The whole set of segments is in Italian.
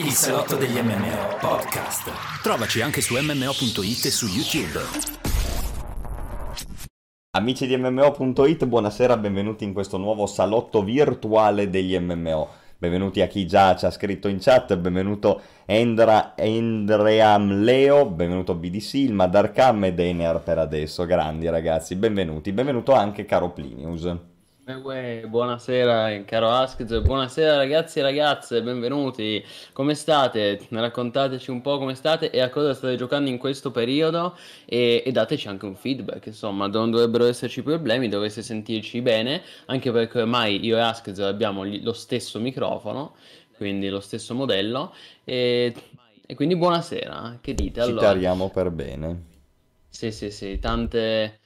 Il salotto degli MMO podcast. Trovaci anche su mmo.it e su YouTube. Amici di mmo.it, buonasera, benvenuti in questo nuovo salotto virtuale degli MMO. Benvenuti a chi già ci ha scritto in chat, benvenuto Endream Leo, benvenuto BDC, il Madarkam e Dener per adesso, grandi ragazzi, benvenuti, benvenuto anche caro Plinius. Buonasera caro Askz, buonasera ragazzi e ragazze, benvenuti, come state? Raccontateci un po' come state e a cosa state giocando in questo periodo e dateci anche un feedback, insomma non dovrebbero esserci problemi, dovreste sentirci bene, anche perché ormai io e Askz abbiamo lo stesso microfono, quindi lo stesso modello e quindi buonasera, che dite? Allora, ci tariamo per bene. Sì, tante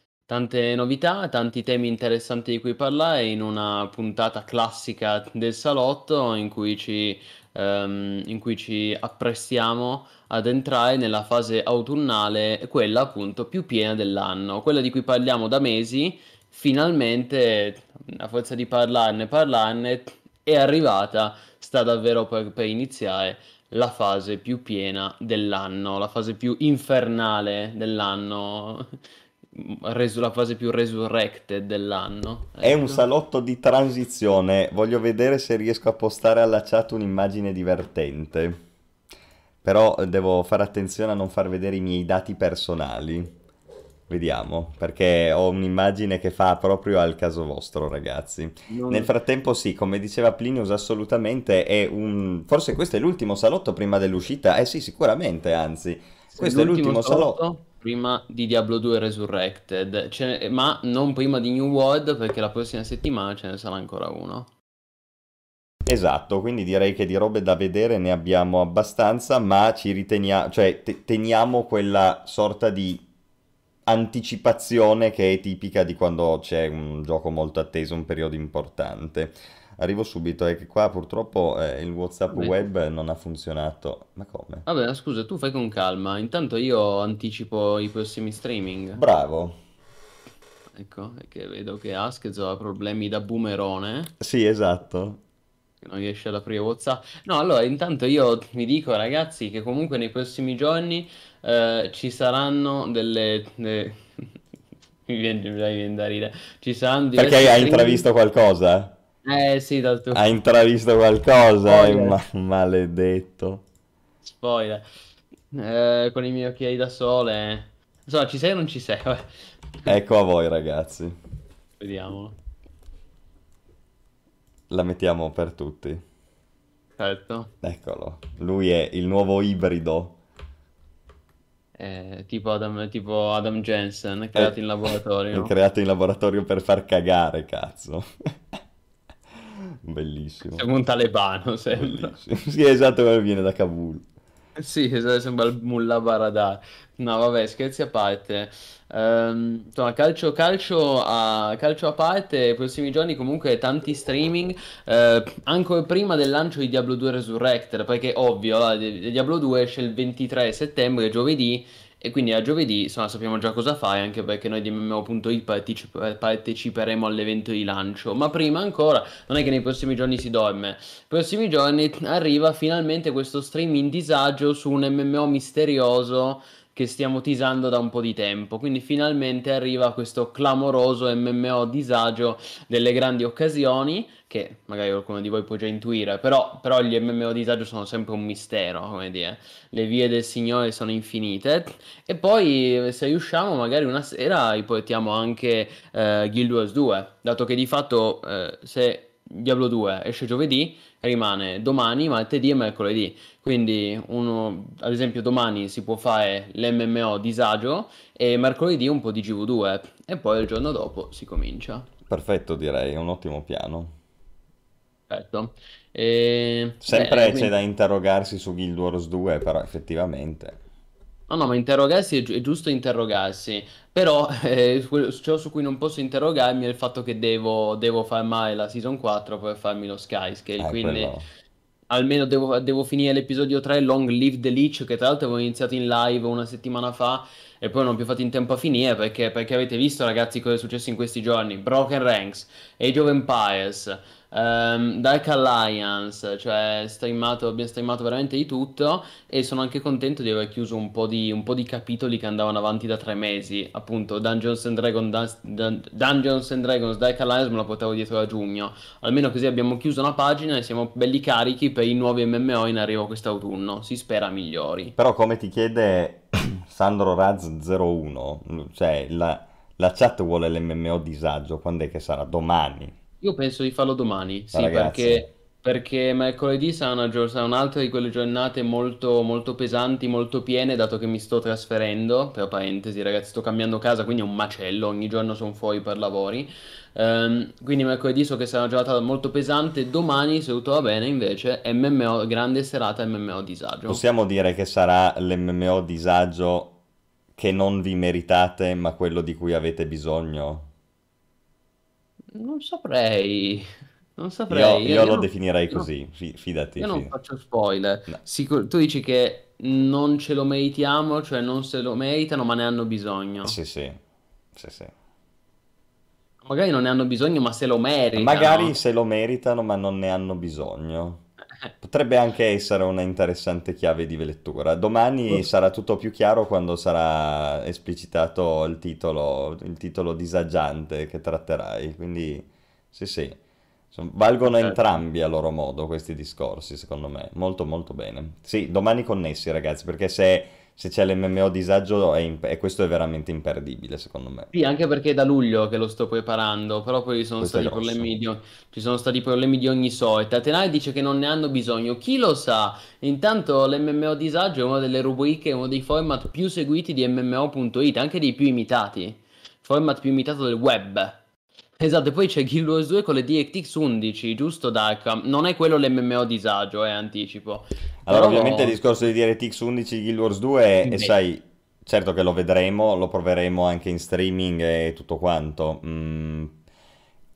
novità, tanti temi interessanti di cui parlare in una puntata classica del salotto in cui ci apprestiamo ad entrare nella fase autunnale, quella appunto più piena dell'anno, quella di cui parliamo da mesi. Finalmente, a forza di parlarne, è arrivata, sta davvero per iniziare la fase più piena dell'anno, la fase più infernale dell'anno, la fase più resurrected dell'anno. Ecco. È un salotto di transizione, voglio vedere se riesco a postare alla chat un'immagine divertente, però devo fare attenzione a non far vedere i miei dati personali, vediamo, perché ho un'immagine che fa proprio al caso vostro ragazzi. Nel frattempo sì, come diceva Plinius, assolutamente è forse questo è l'ultimo salotto prima dell'uscita, sì sicuramente, anzi questo è l'ultimo salotto prima di Diablo 2 Resurrected, ma non prima di New World, perché la prossima settimana ce ne sarà ancora uno. Esatto, quindi direi che di robe da vedere ne abbiamo abbastanza, ma ci riteniamo, cioè teniamo quella sorta di anticipazione che è tipica di quando c'è un gioco molto atteso, un periodo importante. Arrivo subito, è che qua purtroppo il WhatsApp web non ha funzionato. Ma come? Vabbè, scusa, tu fai con calma. Intanto io anticipo i prossimi streaming. Bravo. Ecco, perché vedo che Askz ha problemi da boomerone. Sì, esatto. Non riesce ad aprire WhatsApp. No, allora, intanto io vi dico, ragazzi, che comunque nei prossimi giorni ci saranno mi viene da ridere. Ci saranno diversi perché hai intravisto qualcosa? Sì, dal tuo... Ha intravisto qualcosa, è maledetto. Spoiler. Con i miei occhiali da sole. Insomma, ci sei o non ci sei? Vabbè. Ecco a voi, ragazzi. Vediamolo. La mettiamo per tutti. Certo. Eccolo. Lui è il nuovo ibrido. Tipo Adam Jensen, creato in laboratorio. Creato in laboratorio per far cagare, cazzo. Bellissimo. Sembra un talebano, sembra. Sì, esatto, come viene da Kabul. Sì, esatto, sembra il Mullah Baradar. No, vabbè, scherzi a parte. Insomma, calcio a parte, i prossimi giorni comunque tanti streaming, anche prima del lancio di Diablo 2 Resurrected, perché ovvio, Diablo 2 esce il 23 settembre, giovedì, e quindi a giovedì, insomma, sappiamo già cosa fare, anche perché noi di MMO.it parteciperemo all'evento di lancio. Ma prima ancora, non è che nei prossimi giorni si dorme. I prossimi giorni arriva finalmente questo stream in disagio su un MMO misterioso che stiamo teasando da un po' di tempo. Quindi finalmente arriva questo clamoroso MMO disagio delle grandi occasioni, che magari qualcuno di voi può già intuire, però gli MMO disagio sono sempre un mistero, come dire, le vie del Signore sono infinite. E poi se riusciamo magari una sera riportiamo anche Guild Wars 2, dato che di fatto se Diablo 2 esce giovedì, rimane domani, martedì e mercoledì. Quindi ad esempio domani si può fare l'MMO disagio e mercoledì un po' di GV2 e poi il giorno dopo si comincia. Perfetto, direi, è un ottimo piano. Certo. Sempre quindi... c'è da interrogarsi su Guild Wars 2, però effettivamente... No, ma interrogarsi è giusto interrogarsi, però ciò su cui non posso interrogarmi è il fatto che devo far mai la Season 4 per farmi lo Skyscale, quindi quello... almeno devo finire l'episodio 3, Long Live the Leech, che tra l'altro avevo iniziato in live una settimana fa e poi non ho più fatto in tempo a finire, perché avete visto ragazzi cosa è successo in questi giorni, Broken Ranks, Age of Empires... Dark Alliance, cioè abbiamo streamato veramente di tutto, e sono anche contento di aver chiuso un po' di capitoli che andavano avanti da 3 mesi, appunto Dungeons and Dragons Dark Alliance me la portavo dietro a giugno, almeno così abbiamo chiuso una pagina e siamo belli carichi per i nuovi MMO in arrivo quest'autunno, si spera migliori. Però come ti chiede Sandro Raz01, cioè la chat vuole l'MMO disagio, quando è che sarà? Domani? Io penso di farlo domani, sì, perché mercoledì sarà un'altra di quelle giornate molto, molto pesanti, molto piene, dato che mi sto trasferendo, tra parentesi ragazzi, sto cambiando casa, quindi è un macello, ogni giorno sono fuori per lavori, quindi mercoledì so che sarà una giornata molto pesante, domani se tutto va bene invece MMO, grande serata MMO disagio. Possiamo dire che sarà l'MMO disagio che non vi meritate, ma quello di cui avete bisogno? Non saprei. Io lo definirei così, fidati. Io non faccio spoiler. No. Tu dici che non ce lo meritiamo, cioè non se lo meritano, ma ne hanno bisogno. Sì. Magari non ne hanno bisogno, ma se lo meritano. Magari se lo meritano, ma non ne hanno bisogno. Potrebbe anche essere una interessante chiave di lettura. Domani sarà tutto più chiaro quando sarà esplicitato il titolo disagiante che tratterai. Quindi sì, valgono entrambi a loro modo questi discorsi, secondo me. Molto molto bene. Sì, domani connessi ragazzi, perché se c'è l'MMO disagio questo è veramente imperdibile secondo me. Sì, anche perché è da luglio che lo sto preparando, però poi ci sono stati problemi di ogni sorta. Tenai dice che non ne hanno bisogno, chi lo sa? Intanto l'MMO disagio è una delle rubriche, uno dei format più seguiti di MMO.it, anche dei più imitati, format più imitato del web. Esatto, e poi c'è Guild Wars 2 con le DXX 11, giusto Dark? Non è quello l'MMO disagio, anticipo. Allora però... ovviamente il discorso di DRTX 11 Guild Wars 2, e sai, certo che lo vedremo, lo proveremo anche in streaming e tutto quanto.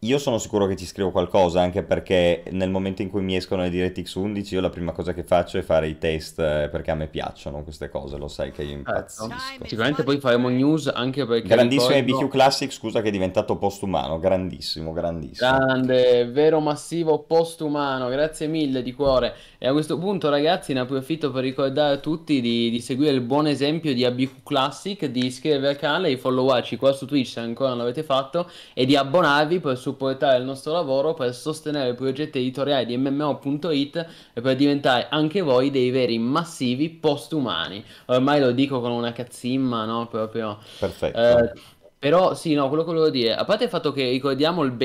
Io sono sicuro che ci scrivo qualcosa, anche perché nel momento in cui mi escono le DirectX 11 io la prima cosa che faccio è fare i test, perché a me piacciono queste cose, lo sai che io impazzisco. Sicuramente poi faremo news, anche perché... Grandissimo ricordo... BQ Classic, scusa che è diventato postumano, grandissimo. Grande, vero massivo postumano, grazie mille di cuore. E a questo punto ragazzi ne approfitto per ricordare a tutti di seguire il buon esempio di ABQ Classic, di iscrivervi al canale, di followarci qua su Twitch se ancora non l'avete fatto, e di abbonarvi per supportare il nostro lavoro, per sostenere i progetti editoriali di MMO.it e per diventare anche voi dei veri massivi postumani. Ormai lo dico con una cazzimma, no? Proprio... Perfetto. Però sì, no, quello che volevo dire, a parte il fatto che ricordiamo il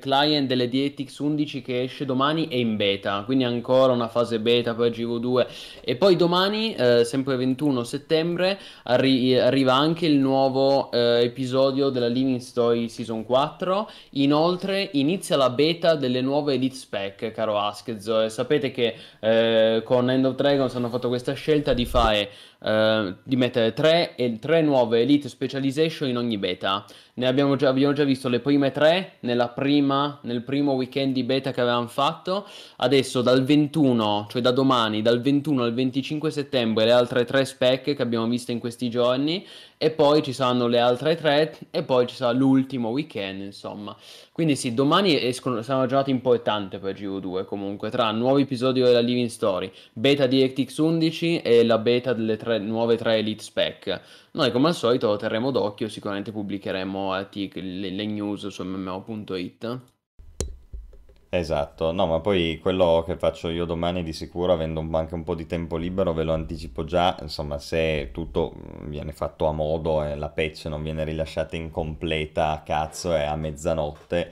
client delle DirectX 11 che esce domani è in beta, quindi ancora una fase beta per GW2, e poi domani, sempre 21 settembre, arriva anche il nuovo episodio della Living Story Season 4, inoltre inizia la beta delle nuove Elite Spec, caro Askzo, sapete che con End of Dragons hanno fatto questa scelta di fare... di mettere 3 nuove Elite Specialization in ogni beta. Ne abbiamo già visto le prime 3 nel primo weekend di beta che avevamo fatto. Adesso dal 21, cioè da domani, dal 21 al 25 settembre le altre 3 spec che abbiamo visto in questi giorni, e poi ci saranno le altre 3, e poi ci sarà l'ultimo weekend, insomma. Quindi sì, domani sarà una giornata importante per GW2 comunque, tra nuovi episodi della Living Story, beta di DirectX 11 e la beta delle nuove 3 Elite Spec. Noi come al solito lo terremo d'occhio, sicuramente pubblicheremo le news su mmo.it. Esatto, no, ma poi quello che faccio io domani di sicuro, avendo anche un po' di tempo libero, ve lo anticipo già, insomma, se tutto viene fatto a modo e la patch non viene rilasciata incompleta a cazzo e a mezzanotte,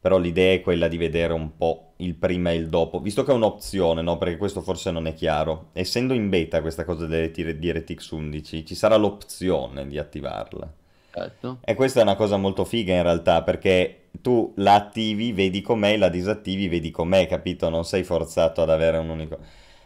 però l'idea è quella di vedere un po' il prima e il dopo, visto che è un'opzione, no? Perché questo forse non è chiaro, essendo in beta questa cosa delle DirectX 11 ci sarà l'opzione di attivarla. Certo. E questa è una cosa molto figa in realtà, perché tu la attivi, vedi com'è, la disattivi, vedi com'è, capito? Non sei forzato ad avere un unico...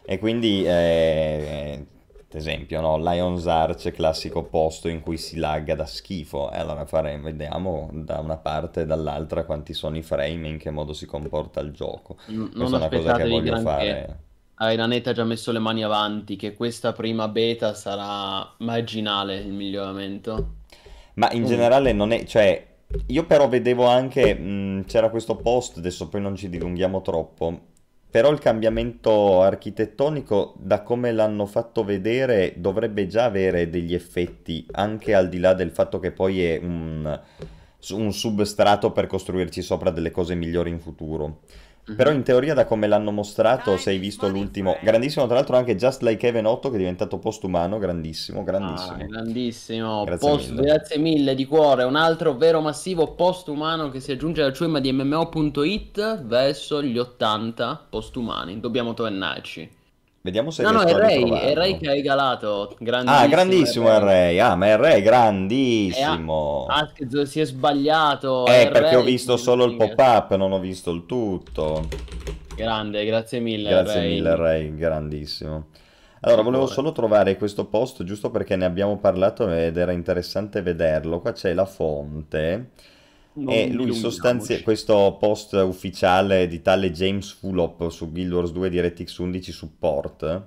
E quindi, ad esempio, no? Lion's Arch, classico posto in cui si lagga da schifo. E allora vediamo da una parte e dall'altra quanti sono i frame, in che modo si comporta il gioco. Questa è una cosa che voglio fare... Arenaneta ha già messo le mani avanti, che questa prima beta sarà marginale il miglioramento. Ma in generale non è, cioè, Io però vedevo anche, c'era questo post, adesso poi non ci dilunghiamo troppo, però il cambiamento architettonico, da come l'hanno fatto vedere, dovrebbe già avere degli effetti, anche al di là del fatto che poi è un substrato per costruirci sopra delle cose migliori in futuro. Però in teoria, da come l'hanno mostrato, se hai visto l'ultimo, grandissimo tra l'altro anche Just Like Heaven 8, che è diventato postumano, grandissimo, grandissimo. Ah, grandissimo, grazie mille di cuore, un altro vero massivo postumano che si aggiunge al ciume di MMO.it verso gli 80 postumani, dobbiamo tornarci. Vediamo se riesco a ritrovarlo. No, è Ray che ha regalato, grandissimo. Ah, grandissimo è Ray, ah, ma è Ray, grandissimo. Si è sbagliato. Perché ho visto solo il pop-up, non ho visto il tutto. Grande, grazie mille Ray. Grazie mille Ray, grandissimo. Allora, volevo solo trovare questo post, giusto perché ne abbiamo parlato ed era interessante vederlo. Qua c'è la fonte. E lui sostanzia questo post ufficiale di tale James Fulop su Guild Wars 2 DirectX 11 Support.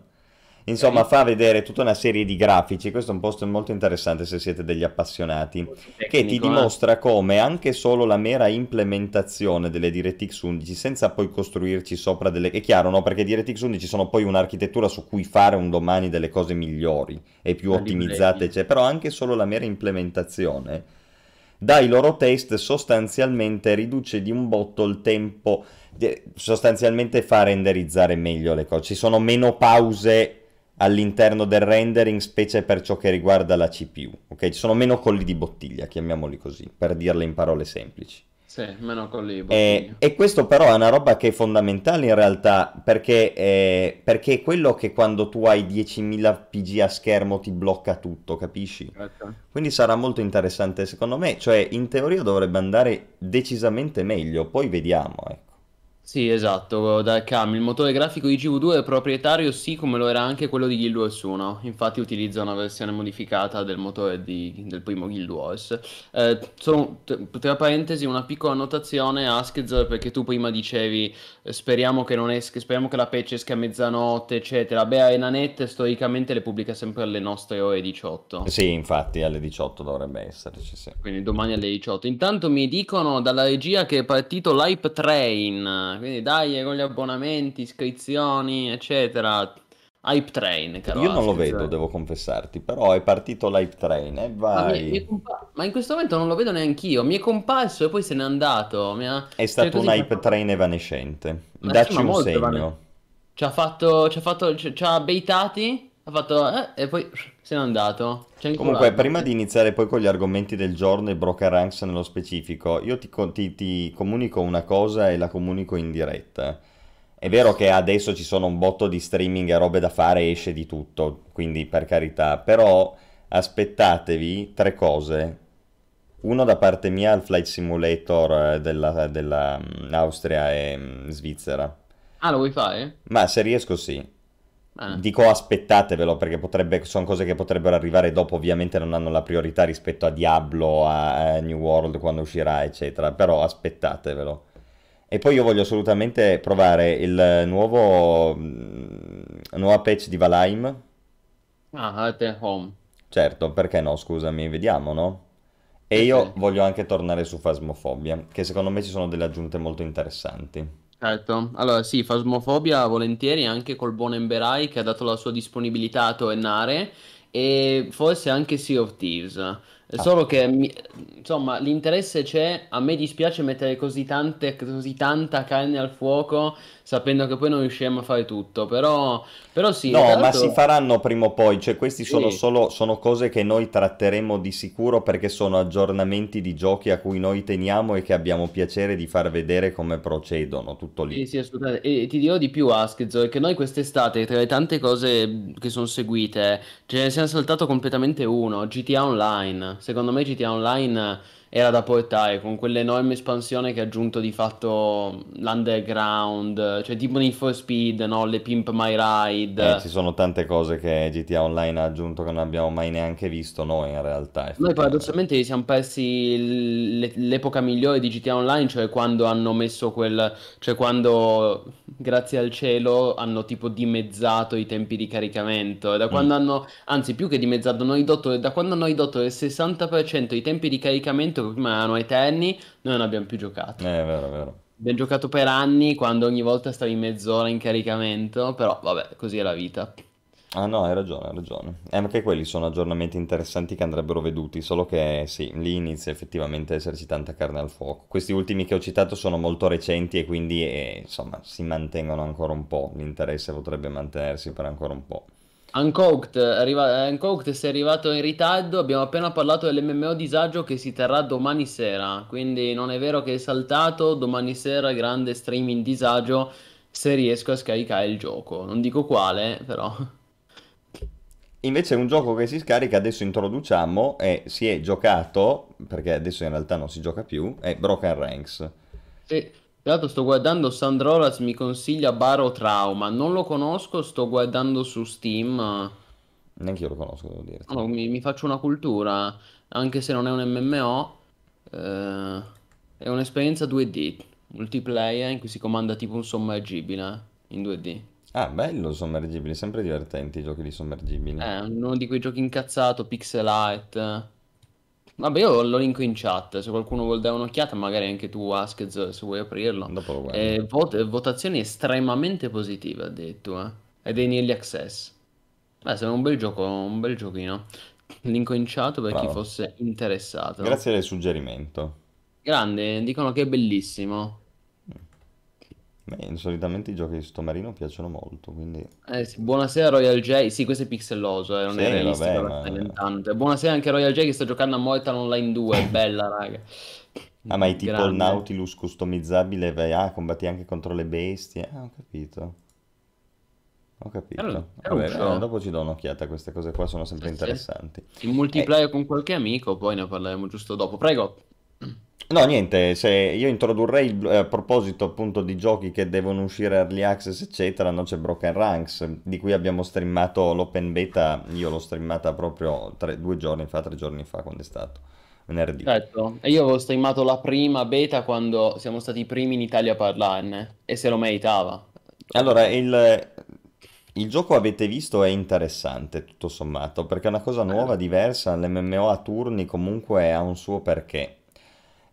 Insomma, fa vedere tutta una serie di grafici. Questo è un post molto interessante se siete degli appassionati, che ti dimostra come anche solo la mera implementazione delle DirectX 11, senza poi costruirci sopra delle... È chiaro, no? Perché DirectX 11 sono poi un'architettura su cui fare un domani delle cose migliori e più ottimizzate, cioè, però anche solo la mera implementazione, dai loro test, sostanzialmente riduce di un botto il tempo, sostanzialmente fa renderizzare meglio le cose, ci sono meno pause all'interno del rendering, specie per ciò che riguarda la CPU, ok? Ci sono meno colli di bottiglia, chiamiamoli così, per dirle in parole semplici. Sì, meno colli di bottiglia. E questo però è una roba che è fondamentale in realtà, perché è quello che quando tu hai 10.000 PG a schermo ti blocca tutto, capisci? Certo. Quindi sarà molto interessante secondo me, cioè in teoria dovrebbe andare decisamente meglio, poi vediamo, ecco. Sì, esatto, da Cam, il motore grafico di GW2 è proprietario, sì, come lo era anche quello di Guild Wars 1, infatti utilizza una versione modificata del motore del primo Guild Wars. Tra parentesi, una piccola annotazione, Askzer, perché tu prima dicevi speriamo che la patch esca a mezzanotte, eccetera. Beh, ArenaNet storicamente le pubblica sempre alle nostre ore 18. Sì, infatti alle 18 dovrebbe esserci, sì. Quindi domani alle 18. Intanto mi dicono dalla regia che è partito l'hype train, quindi dai con gli abbonamenti, iscrizioni, eccetera. Hype train, caro. Io non lo vedo, devo confessarti, però è partito l'hype train e vai. Ma in questo momento non lo vedo neanche io, mi è comparso e poi se n'è andato. È stato un hype train evanescente. Dacci un segno. Ci ha baitati, ha fatto e poi se n'è andato. Comunque, prima di iniziare poi con gli argomenti del giorno e Broken Ranks nello specifico, io ti comunico una cosa e la comunico in diretta. È vero che adesso ci sono un botto di streaming e robe da fare, esce di tutto, quindi per carità, però aspettatevi tre cose. Uno da parte mia, il Flight Simulator della Austria e Svizzera. Ah, lo vuoi fare? Ma se riesco sì. Dico aspettatevelo perché sono cose che potrebbero arrivare dopo, ovviamente non hanno la priorità rispetto a Diablo, a New World quando uscirà eccetera, però aspettatevelo. E poi io voglio assolutamente provare il nuova patch di Valheim. Ah, At Home. Certo, perché no, scusami, vediamo, no? E io voglio anche tornare su Phasmophobia, che secondo me ci sono delle aggiunte molto interessanti. Certo, allora sì, Phasmophobia volentieri anche col buon Emberai che ha dato la sua disponibilità a tornare, e forse anche Sea of Thieves, solo che insomma l'interesse c'è, a me dispiace mettere così tanta carne al fuoco sapendo che poi non riusciremo a fare tutto, però sì. No, ma si faranno prima o poi, cioè questi sono cose che noi tratteremo di sicuro perché sono aggiornamenti di giochi a cui noi teniamo e che abbiamo piacere di far vedere come procedono, tutto lì. Sì, assolutamente, e ti dirò di più Askzer, che noi quest'estate tra le tante cose che sono seguite ce ne siamo saltato completamente uno, GTA Online. Secondo me GTA Online era da portare con quell'enorme espansione che ha aggiunto di fatto l'underground, cioè tipo Need for Speed, no? Le Pimp My Ride. Ci sono tante cose che GTA Online ha aggiunto che non abbiamo mai neanche visto noi in realtà. Noi paradossalmente ci siamo persi l'epoca migliore di GTA Online, cioè quando hanno messo quando grazie al cielo hanno tipo dimezzato i tempi di caricamento, e da quando hanno, anzi più che dimezzato, da quando hanno ridotto del 60% i tempi di caricamento detto prima, noi Tenni noi non abbiamo più giocato. È vero, è vero. Abbiamo giocato per anni, quando ogni volta stavi mezz'ora in caricamento, però vabbè, così è la vita. Ah no, hai ragione, hai ragione. Anche quelli sono aggiornamenti interessanti che andrebbero veduti, solo che sì, lì inizia effettivamente a esserci tanta carne al fuoco. Questi ultimi che ho citato sono molto recenti e quindi insomma si mantengono ancora un po', l'interesse potrebbe mantenersi per ancora un po'. Uncooked si è arrivato in ritardo, abbiamo appena parlato dell'MMO disagio che si terrà domani sera, quindi non è vero che è saltato, domani sera grande streaming disagio se riesco a scaricare il gioco, non dico quale però. Invece un gioco che si scarica adesso introduciamo e si è giocato, perché adesso in realtà non si gioca più, è Broken Ranks. Sì. Tra l'altro sto guardando, Sandrolas mi consiglia Baro Trauma, non lo conosco, sto guardando su Steam. Neanche io lo conosco, devo dire. No, mi faccio una cultura, anche se non è un MMO, è un'esperienza 2D, multiplayer in cui si comanda tipo un sommergibile in 2D. Ah, bello, sommergibile, sempre divertenti i giochi di sommergibile. Uno di quei giochi incazzato, pixel art. Vabbè, io lo linko in chat, se qualcuno vuol dare un'occhiata, magari anche tu Ask, se vuoi aprirlo. Dopo lo guardo. Votazioni estremamente positive, addirittura. Ed è in early access. Beh, sembra un bel gioco, un bel giochino. Linko in chat per chi fosse interessato. Grazie del suggerimento. Grande, dicono che è bellissimo. Beh, solitamente i giochi di sottomarino piacciono molto, quindi... sì, buonasera Royal J, sì, questo è pixelloso, non è realistico, ma... Buonasera anche Royal J che sta giocando a Mortal Online 2, è bella, raga. Ah, ma è tipo il Nautilus customizzabile, vai a combatti anche contro le bestie. Ah, ho capito. Ho capito. Vabbè, dopo ci do un'occhiata, queste cose qua sono sempre interessanti. Il multiplayer con qualche amico, poi ne parleremo giusto dopo. Prego. No, niente, se io introdurrei a proposito appunto di giochi che devono uscire early access eccetera, no, c'è Broken Ranks di cui abbiamo streamato l'open beta, io l'ho streamata proprio tre giorni fa quando è stato venerdì. Certo, e io avevo streamato la prima beta quando siamo stati i primi in Italia a parlarne e se lo meritava. Allora, il gioco avete visto è interessante tutto sommato perché è una cosa nuova, diversa, l'MMO a turni comunque ha un suo perché.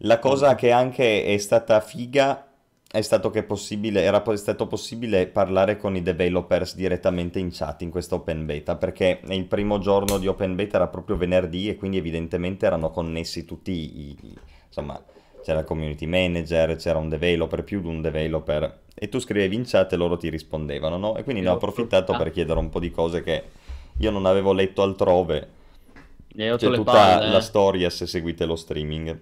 La cosa che anche è stata figa è stato che era stato possibile parlare con i developers direttamente in chat in questa open beta, perché il primo giorno di open beta era proprio venerdì e quindi evidentemente erano connessi tutti insomma c'era il community manager, c'era un developer, più di un developer e tu scrivevi in chat e loro ti rispondevano, no? E quindi ne ho approfittato per chiedere un po' di cose che io non avevo letto altrove. C'è tutta la storia se seguite lo streaming.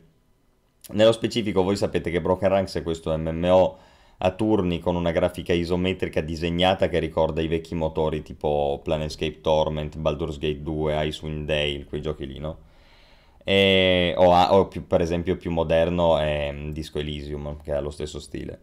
Nello specifico voi sapete che Broken Ranks è questo MMO a turni con una grafica isometrica disegnata che ricorda i vecchi motori tipo Planescape Torment, Baldur's Gate 2, Icewind Dale, quei giochi lì, no? O per esempio più moderno è Disco Elysium, che ha lo stesso stile.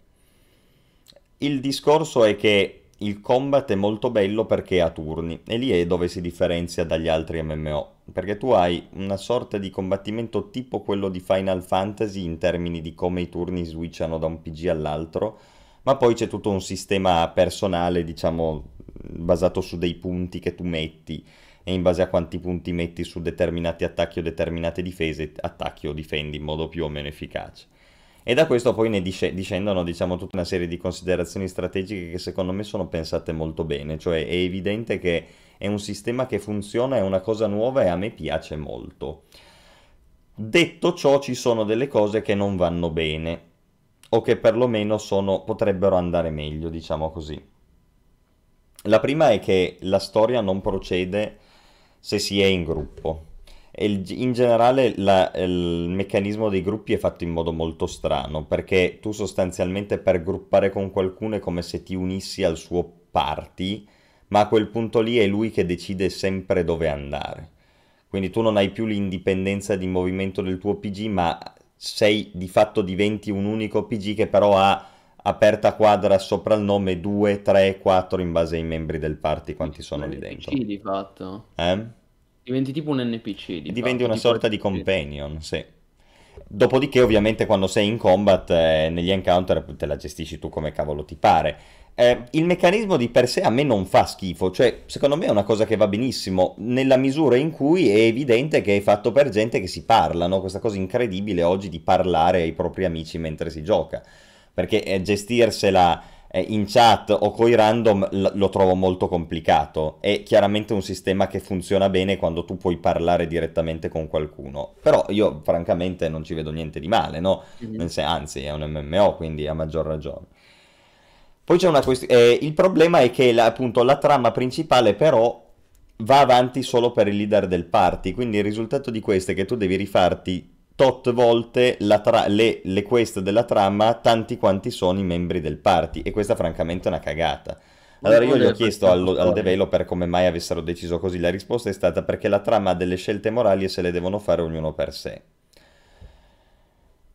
Il discorso è che il combat è molto bello perché è a turni e lì è dove si differenzia dagli altri MMO. Perché tu hai una sorta di combattimento tipo quello di Final Fantasy in termini di come i turni switchano da un PG all'altro, ma poi c'è tutto un sistema personale, diciamo, basato su dei punti che tu metti e in base a quanti punti metti su determinati attacchi o determinate difese, attacchi o difendi in modo più o meno efficace. E da questo poi ne discendono, diciamo, tutta una serie di considerazioni strategiche che secondo me sono pensate molto bene, cioè è evidente che è un sistema che funziona, è una cosa nuova e a me piace molto. Detto ciò, ci sono delle cose che non vanno bene, o che perlomeno potrebbero andare meglio, diciamo così. La prima è che la storia non procede se si è in gruppo. E in generale il meccanismo dei gruppi è fatto in modo molto strano, perché tu sostanzialmente per gruppare con qualcuno è come se ti unissi al suo party, ma a quel punto lì è lui che decide sempre dove andare. Quindi tu non hai più l'indipendenza di movimento del tuo PG, ma diventi un unico PG che però ha aperta quadra sopra il nome 2, 3, 4 in base ai membri del party, quanti sono lì dentro. Di fatto. Diventi tipo un NPC. Diventi una sorta di companion, sì. Dopodiché ovviamente quando sei in combat, negli encounter te la gestisci tu come cavolo ti pare. Il meccanismo di per sé a me non fa schifo, cioè secondo me è una cosa che va benissimo, nella misura in cui è evidente che è fatto per gente che si parlano, questa cosa incredibile oggi di parlare ai propri amici mentre si gioca, perché gestirsela in chat o coi random lo trovo molto complicato. È chiaramente un sistema che funziona bene quando tu puoi parlare direttamente con qualcuno, però io francamente non ci vedo niente di male, no? Anzi, è un MMO, quindi a maggior ragione. Poi c'è una questione, il problema è che appunto la trama principale però va avanti solo per il leader del party, quindi il risultato di questo è che tu devi rifarti tot volte le quest della trama, tanti quanti sono i membri del party, e questa francamente è una cagata. Allora io gli ho chiesto al developer come mai avessero deciso così, la risposta è stata perché la trama ha delle scelte morali e se le devono fare ognuno per sé.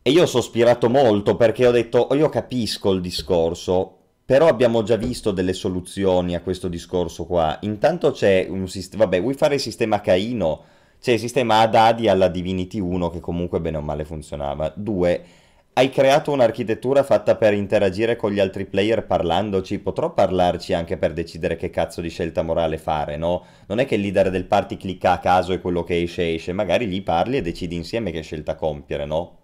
E io ho sospirato molto perché ho detto, oh, io capisco il discorso, però abbiamo già visto delle soluzioni a questo discorso qua. Intanto c'è un sistema, vabbè, vuoi fare il sistema Caino? C'è il sistema Adadi alla Divinity 1 che comunque bene o male funzionava. 2. Hai creato un'architettura fatta per interagire con gli altri player parlandoci. Potrò parlarci anche per decidere che cazzo di scelta morale fare, no? Non è che il leader del party clicca a caso e quello che esce. Magari gli parli e decidi insieme che scelta compiere, no?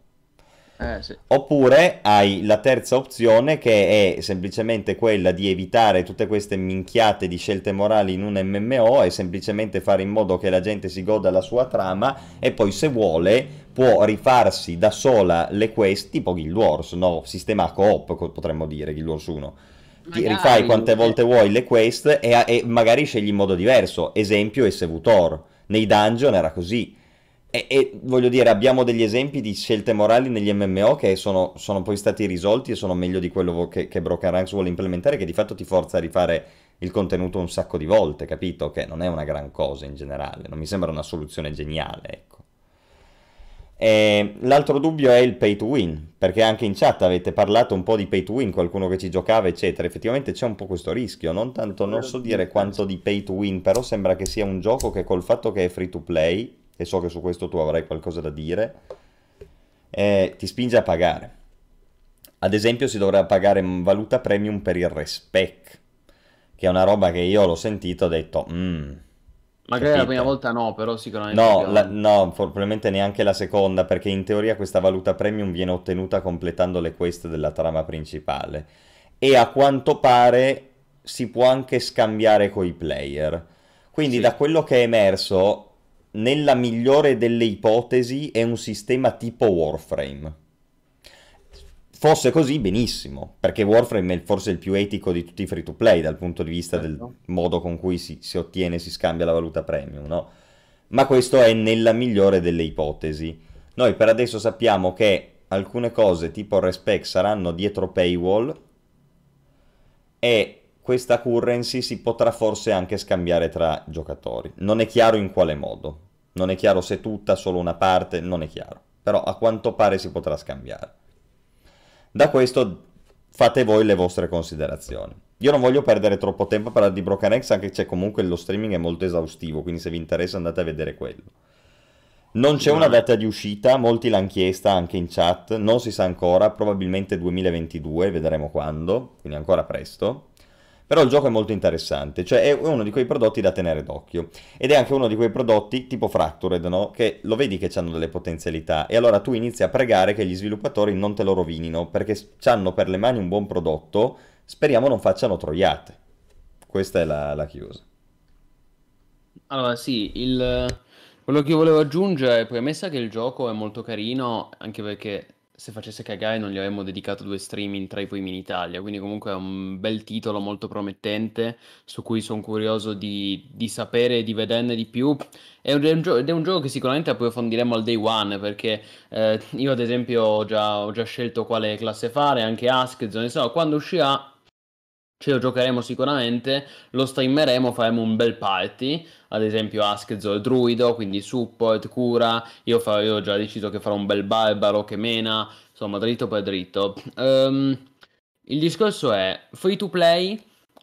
Sì. Oppure hai la terza opzione che è semplicemente quella di evitare tutte queste minchiate di scelte morali in un MMO e semplicemente fare in modo che la gente si goda la sua trama e poi se vuole può rifarsi da sola le quest tipo Guild Wars, no? Sistema co-op potremmo dire, Guild Wars 1. Magari. Ti rifai quante volte vuoi le quest e magari scegli in modo diverso, esempio SWTOR, nei dungeon era così. E voglio dire, abbiamo degli esempi di scelte morali negli MMO che sono poi stati risolti e sono meglio di quello che Broken Ranks vuole implementare, che di fatto ti forza a rifare il contenuto un sacco di volte, capito? Che non è una gran cosa in generale, non mi sembra una soluzione geniale, ecco. L'altro dubbio è il pay to win, perché anche in chat avete parlato un po' di pay to win, qualcuno che ci giocava eccetera, effettivamente c'è un po' questo rischio, non so dire quanto di pay to win, però sembra che sia un gioco che col fatto che è free to play, e so che su questo tu avrai qualcosa da dire, ti spinge a pagare. Ad esempio si dovrà pagare valuta premium per il respec, che è una roba che io l'ho sentito e ho detto magari capite? La prima volta no, però sicuramente probabilmente neanche la seconda, perché in teoria questa valuta premium viene ottenuta completando le quest della trama principale e a quanto pare si può anche scambiare coi player, quindi sì. Da quello che è emerso, nella migliore delle ipotesi è un sistema tipo Warframe. Fosse così benissimo, perché Warframe è forse il più etico di tutti i free to play dal punto di vista del modo con cui si ottiene e si scambia la valuta premium, no? Ma questo è nella migliore delle ipotesi. Noi per adesso sappiamo che alcune cose tipo respec saranno dietro paywall e questa currency si potrà forse anche scambiare tra giocatori. Non è chiaro in quale modo, non è chiaro se tutta, solo una parte, non è chiaro. Però a quanto pare si potrà scambiare. Da questo fate voi le vostre considerazioni. Io non voglio perdere troppo tempo a parlare di Broken Ranks, anche se comunque lo streaming è molto esaustivo, quindi se vi interessa andate a vedere quello. Non c'è una data di uscita, molti l'hanno chiesta anche in chat, non si sa ancora, probabilmente 2022, vedremo quando, quindi ancora presto. Però il gioco è molto interessante, cioè è uno di quei prodotti da tenere d'occhio, ed è anche uno di quei prodotti tipo Fractured, no? Che lo vedi che hanno delle potenzialità, e allora tu inizi a pregare che gli sviluppatori non te lo rovinino, perché hanno per le mani un buon prodotto, speriamo non facciano troiate. Questa è la chiusa. Allora sì, quello che volevo aggiungere è premessa che il gioco è molto carino, anche perché se facesse cagare non gli avremmo dedicato 2 streaming tra i primi in Italia, quindi comunque è un bel titolo molto promettente su cui sono curioso di sapere e di vederne di più. È un gioco che sicuramente approfondiremo al day one, perché io ad esempio ho già scelto quale classe fare, anche Askzone, quando uscirà ce lo giocheremo sicuramente, lo streameremo, faremo un bel party, ad esempio Askzone druido, quindi support, cura, io ho già deciso che farò un bel barbaro che mena, insomma dritto per dritto. Il discorso è free to play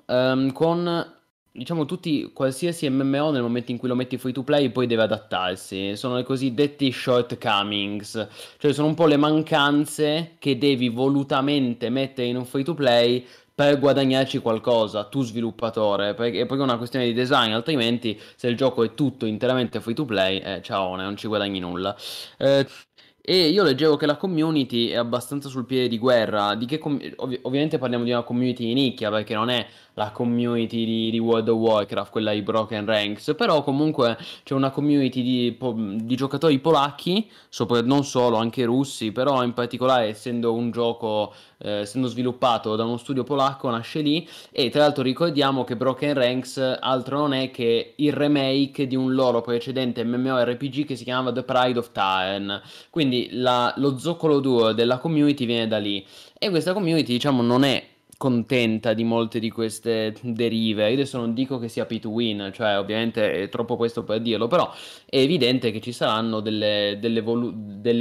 con diciamo tutti, qualsiasi MMO nel momento in cui lo metti free to play poi deve adattarsi, sono i cosiddetti shortcomings, cioè sono un po' le mancanze che devi volutamente mettere in un free to play per guadagnarci qualcosa, tu sviluppatore, perché è proprio una questione di design, altrimenti se il gioco è tutto interamente free to play, ciao, non ci guadagni nulla. E io leggevo che la community è abbastanza sul piede di guerra, di che ovviamente parliamo di una community di nicchia, perché non è la community di World of Warcraft, quella di Broken Ranks, però comunque c'è una community di giocatori polacchi, non solo, anche russi, però in particolare essendo un gioco, essendo sviluppato da uno studio polacco, nasce lì. E tra l'altro ricordiamo che Broken Ranks altro non è che il remake di un loro precedente MMORPG che si chiamava The Pride of Taren, quindi lo zoccolo duro della community viene da lì, e questa community diciamo non è contenta di molte di queste derive. Io adesso non dico che sia pay-to-win, cioè ovviamente è troppo questo per dirlo, però è evidente che ci saranno delle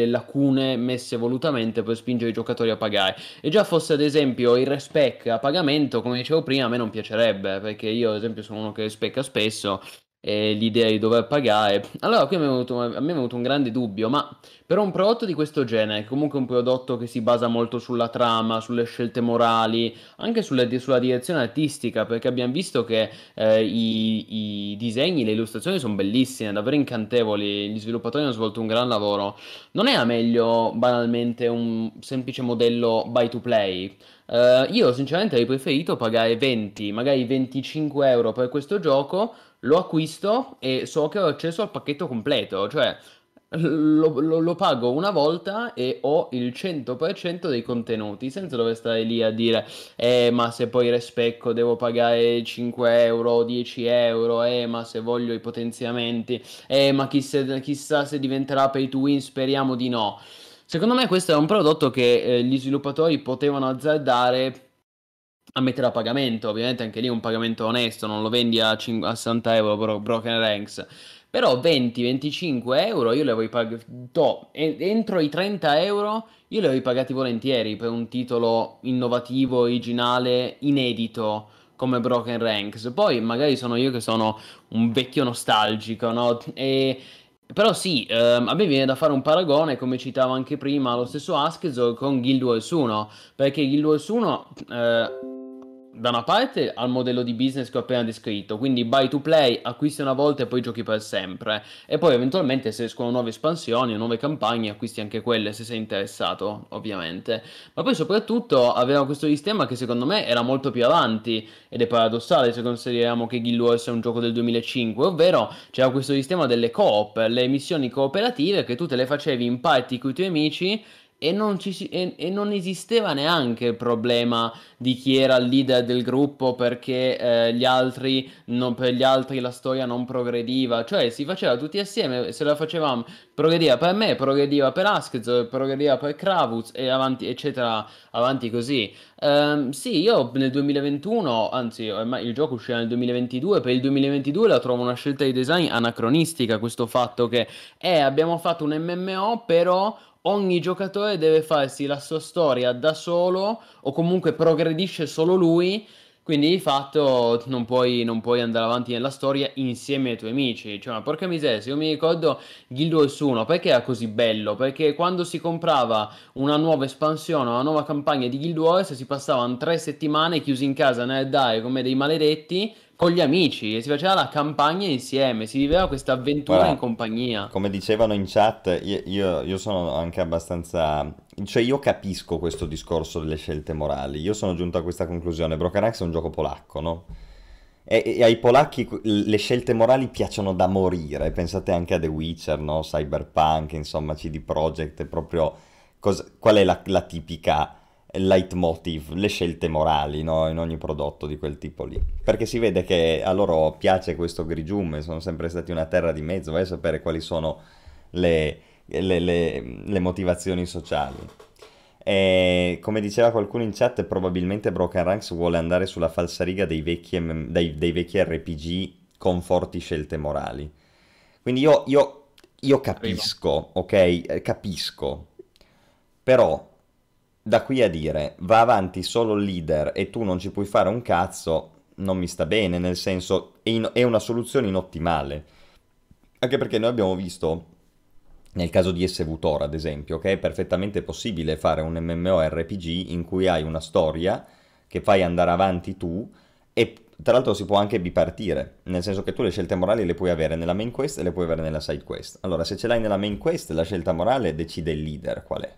lacune messe volutamente per spingere i giocatori a pagare. E già fosse ad esempio il respec a pagamento, come dicevo prima, a me non piacerebbe, perché io ad esempio sono uno che respecca spesso, e l'idea di dover pagare, allora qui a me è venuto un grande dubbio, ma per un prodotto di questo genere, comunque un prodotto che si basa molto sulla trama, sulle scelte morali, anche sulla direzione artistica, perché abbiamo visto che i disegni, le illustrazioni sono bellissime, davvero incantevoli, gli sviluppatori hanno svolto un gran lavoro, non era meglio banalmente un semplice modello buy to play? Io sinceramente avrei preferito pagare 20, magari 25 euro per questo gioco, lo acquisto e so che ho accesso al pacchetto completo, cioè lo pago una volta e ho il 100% dei contenuti, senza dover stare lì a dire ma se poi respecco devo pagare 5 euro, 10 euro, ma se voglio i potenziamenti, ma chissà se diventerà pay to win, speriamo di no. Secondo me questo è un prodotto che gli sviluppatori potevano azzardare a mettere a pagamento, ovviamente anche lì un pagamento onesto, non lo vendi a 60 euro Broken Ranks, però 20-25 euro io li avrei pagati, entro i 30 euro io li avrei pagati volentieri per un titolo innovativo, originale, inedito come Broken Ranks. Poi magari sono io che sono un vecchio nostalgico, no? Però sì, a me viene da fare un paragone, come citavo anche prima, lo stesso Askzor con Guild Wars 1, perché Guild Wars 1... da una parte al modello di business che ho appena descritto, quindi buy to play, acquisti una volta e poi giochi per sempre, e poi eventualmente se escono nuove espansioni, nuove campagne, acquisti anche quelle se sei interessato ovviamente. Ma poi soprattutto aveva questo sistema che secondo me era molto più avanti, ed è paradossale se consideriamo che Guild Wars è un gioco del 2005, ovvero c'era questo sistema delle co-op, le missioni cooperative che tu te le facevi in party con i tuoi amici, e non esisteva neanche il problema di chi era il leader del gruppo, perché per gli altri la storia non progrediva, cioè si faceva tutti assieme, se la facevamo progrediva per me, progrediva per Askzor, progrediva per Kravuz e avanti eccetera, avanti così. Sì, io nel 2021, anzi ormai il gioco uscirà nel 2022, per il 2022 la trovo una scelta di design anacronistica, questo fatto che abbiamo fatto un MMO però ogni giocatore deve farsi la sua storia da solo, o comunque progredisce solo lui, quindi di fatto non puoi andare avanti nella storia insieme ai tuoi amici. Cioè, ma porca miseria, se io mi ricordo Guild Wars 1, perché era così bello? Perché quando si comprava una nuova espansione, una nuova campagna di Guild Wars, si passavano 3 settimane chiusi in casa a nerdare come dei maledetti con gli amici, e si faceva la campagna insieme, si viveva questa avventura in compagnia. Come dicevano in chat, io sono anche abbastanza... Cioè io capisco questo discorso delle scelte morali, io sono giunto a questa conclusione. Broken Axe è un gioco polacco, no? E ai polacchi le scelte morali piacciono da morire, pensate anche a The Witcher, no? Cyberpunk, insomma CD Projekt, proprio... Qual è la tipica... leitmotiv, le scelte morali, no? In ogni prodotto di quel tipo lì, perché si vede che a loro piace questo grigiume, sono sempre stati una terra di mezzo. Vai a sapere quali sono le motivazioni sociali. E come diceva qualcuno in chat, probabilmente Broken Ranks vuole andare sulla falsariga dei vecchi RPG con forti scelte morali, quindi io capisco, ok? Capisco, però da qui a dire va avanti solo il leader e tu non ci puoi fare un cazzo, non mi sta bene, nel senso è una soluzione inottimale, anche perché noi abbiamo visto nel caso di SWTOR ad esempio che è perfettamente possibile fare un MMORPG in cui hai una storia che fai andare avanti tu, e tra l'altro si può anche bipartire, nel senso che tu le scelte morali le puoi avere nella main quest e le puoi avere nella side quest. Allora, se ce l'hai nella main quest, la scelta morale decide il leader qual è.